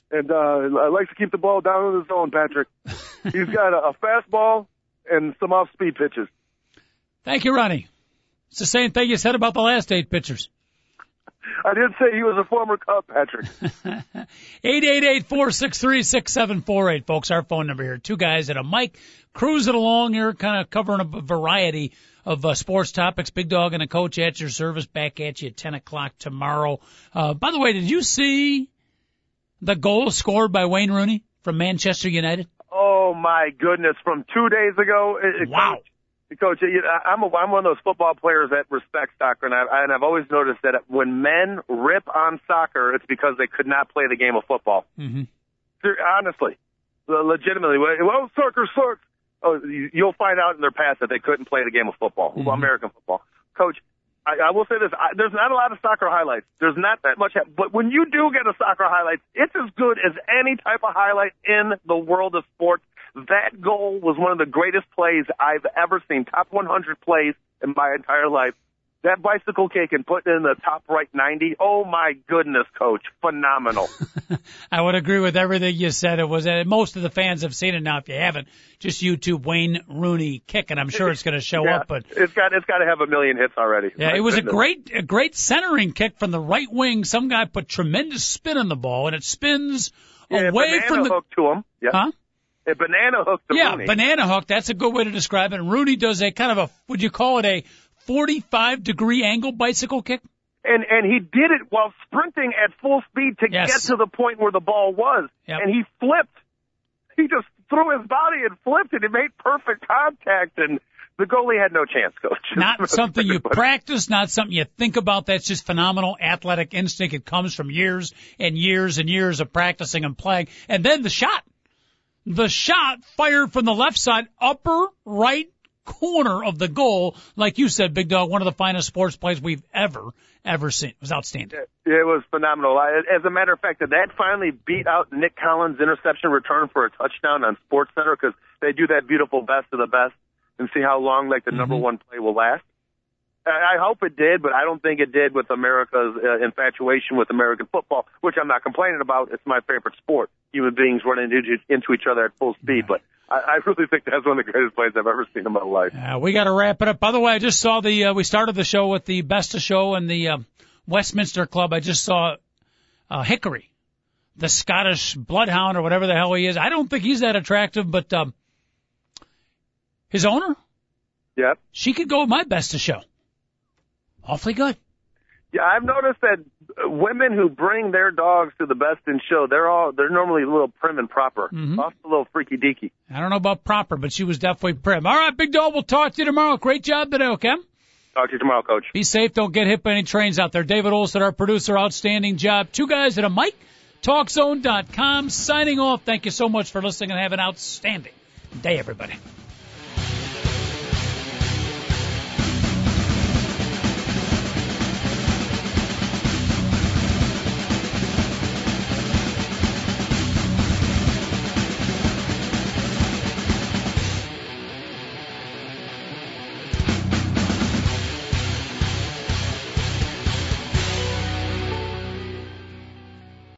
and likes to keep the ball down in the zone, Patrick. He's got a fastball and some off-speed pitches. Thank you, Ronnie. It's the same thing you said about the last 8 pitchers. I did say he was a former Cub, Patrick. 888-463-6748, folks, our phone number here. Two guys and a mic cruising along here, kind of covering a variety of sports topics. Big Dog and a Coach at your service, back at you at 10 o'clock tomorrow. By the way, did you see the goal scored by Wayne Rooney from Manchester United? Oh, my goodness. From 2 days ago? Wow. Coach, I'm one of those football players that respects soccer, and I've always noticed that when men rip on soccer, it's because they could not play the game of football. Mm-hmm. Honestly, legitimately, well, soccer sucks. Oh, you'll find out in their past that they couldn't play the game of football, mm-hmm. American football. Coach, I will say this: there's not a lot of soccer highlights. There's not that much, but when you do get a soccer highlight, it's as good as any type of highlight in the world of sports. That goal was one of the greatest plays I've ever seen, top 100 plays in my entire life. That bicycle kick and putting in the top right 90, oh, my goodness, Coach, phenomenal. I would agree with everything you said. It was, and most of the fans have seen it now. If you haven't, just YouTube Wayne Rooney kick, and I'm sure it's going to show up. But it's got to have a million hits already. Yeah, it was a great centering kick from the right wing. Some guy put tremendous spin on the ball, and it spins away from the hook to him. Yeah. Huh? A banana hook to Rooney. Yeah, banana hook. That's a good way to describe it. And Rooney does a kind of a, would you call it a 45-degree angle bicycle kick? And he did it while sprinting at full speed to get to the point where the ball was. Yep. And he flipped. He just threw his body and flipped it. It made perfect contact. And the goalie had no chance, Coach. Not something you practice, not something you think about. That's just phenomenal athletic instinct. It comes from years and years and years of practicing and playing. And then the shot. The shot fired from the left side, upper right corner of the goal. Like you said, Big Dog, one of the finest sports plays we've ever seen. It was outstanding. It was phenomenal. As a matter of fact, that finally beat out Nick Collins' interception return for a touchdown on SportsCenter, because they do that beautiful best of the best and see how long the number one play will last. I hope it did, but I don't think it did with America's infatuation with American football, which I'm not complaining about. It's my favorite sport. Human beings running into each other at full speed, but I really think that's one of the greatest plays I've ever seen in my life. We got to wrap it up. By the way, I just saw we started the show with the best of show in the Westminster Club. I just saw Hickory, the Scottish bloodhound or whatever the hell he is. I don't think he's that attractive, but his owner? Yeah. She could go with my best of show. Awfully good. Yeah, I've noticed that women who bring their dogs to the best in show, they're normally a little prim and proper. Mm-hmm. Off a little freaky deaky. I don't know about proper, but she was definitely prim. All right, Big Dog, we'll talk to you tomorrow. Great job today, okay? Talk to you tomorrow, Coach. Be safe. Don't get hit by any trains out there. David Olson, our producer, outstanding job. Two guys at a mic, TalkZone.com, signing off. Thank you so much for listening, and have an outstanding day, everybody.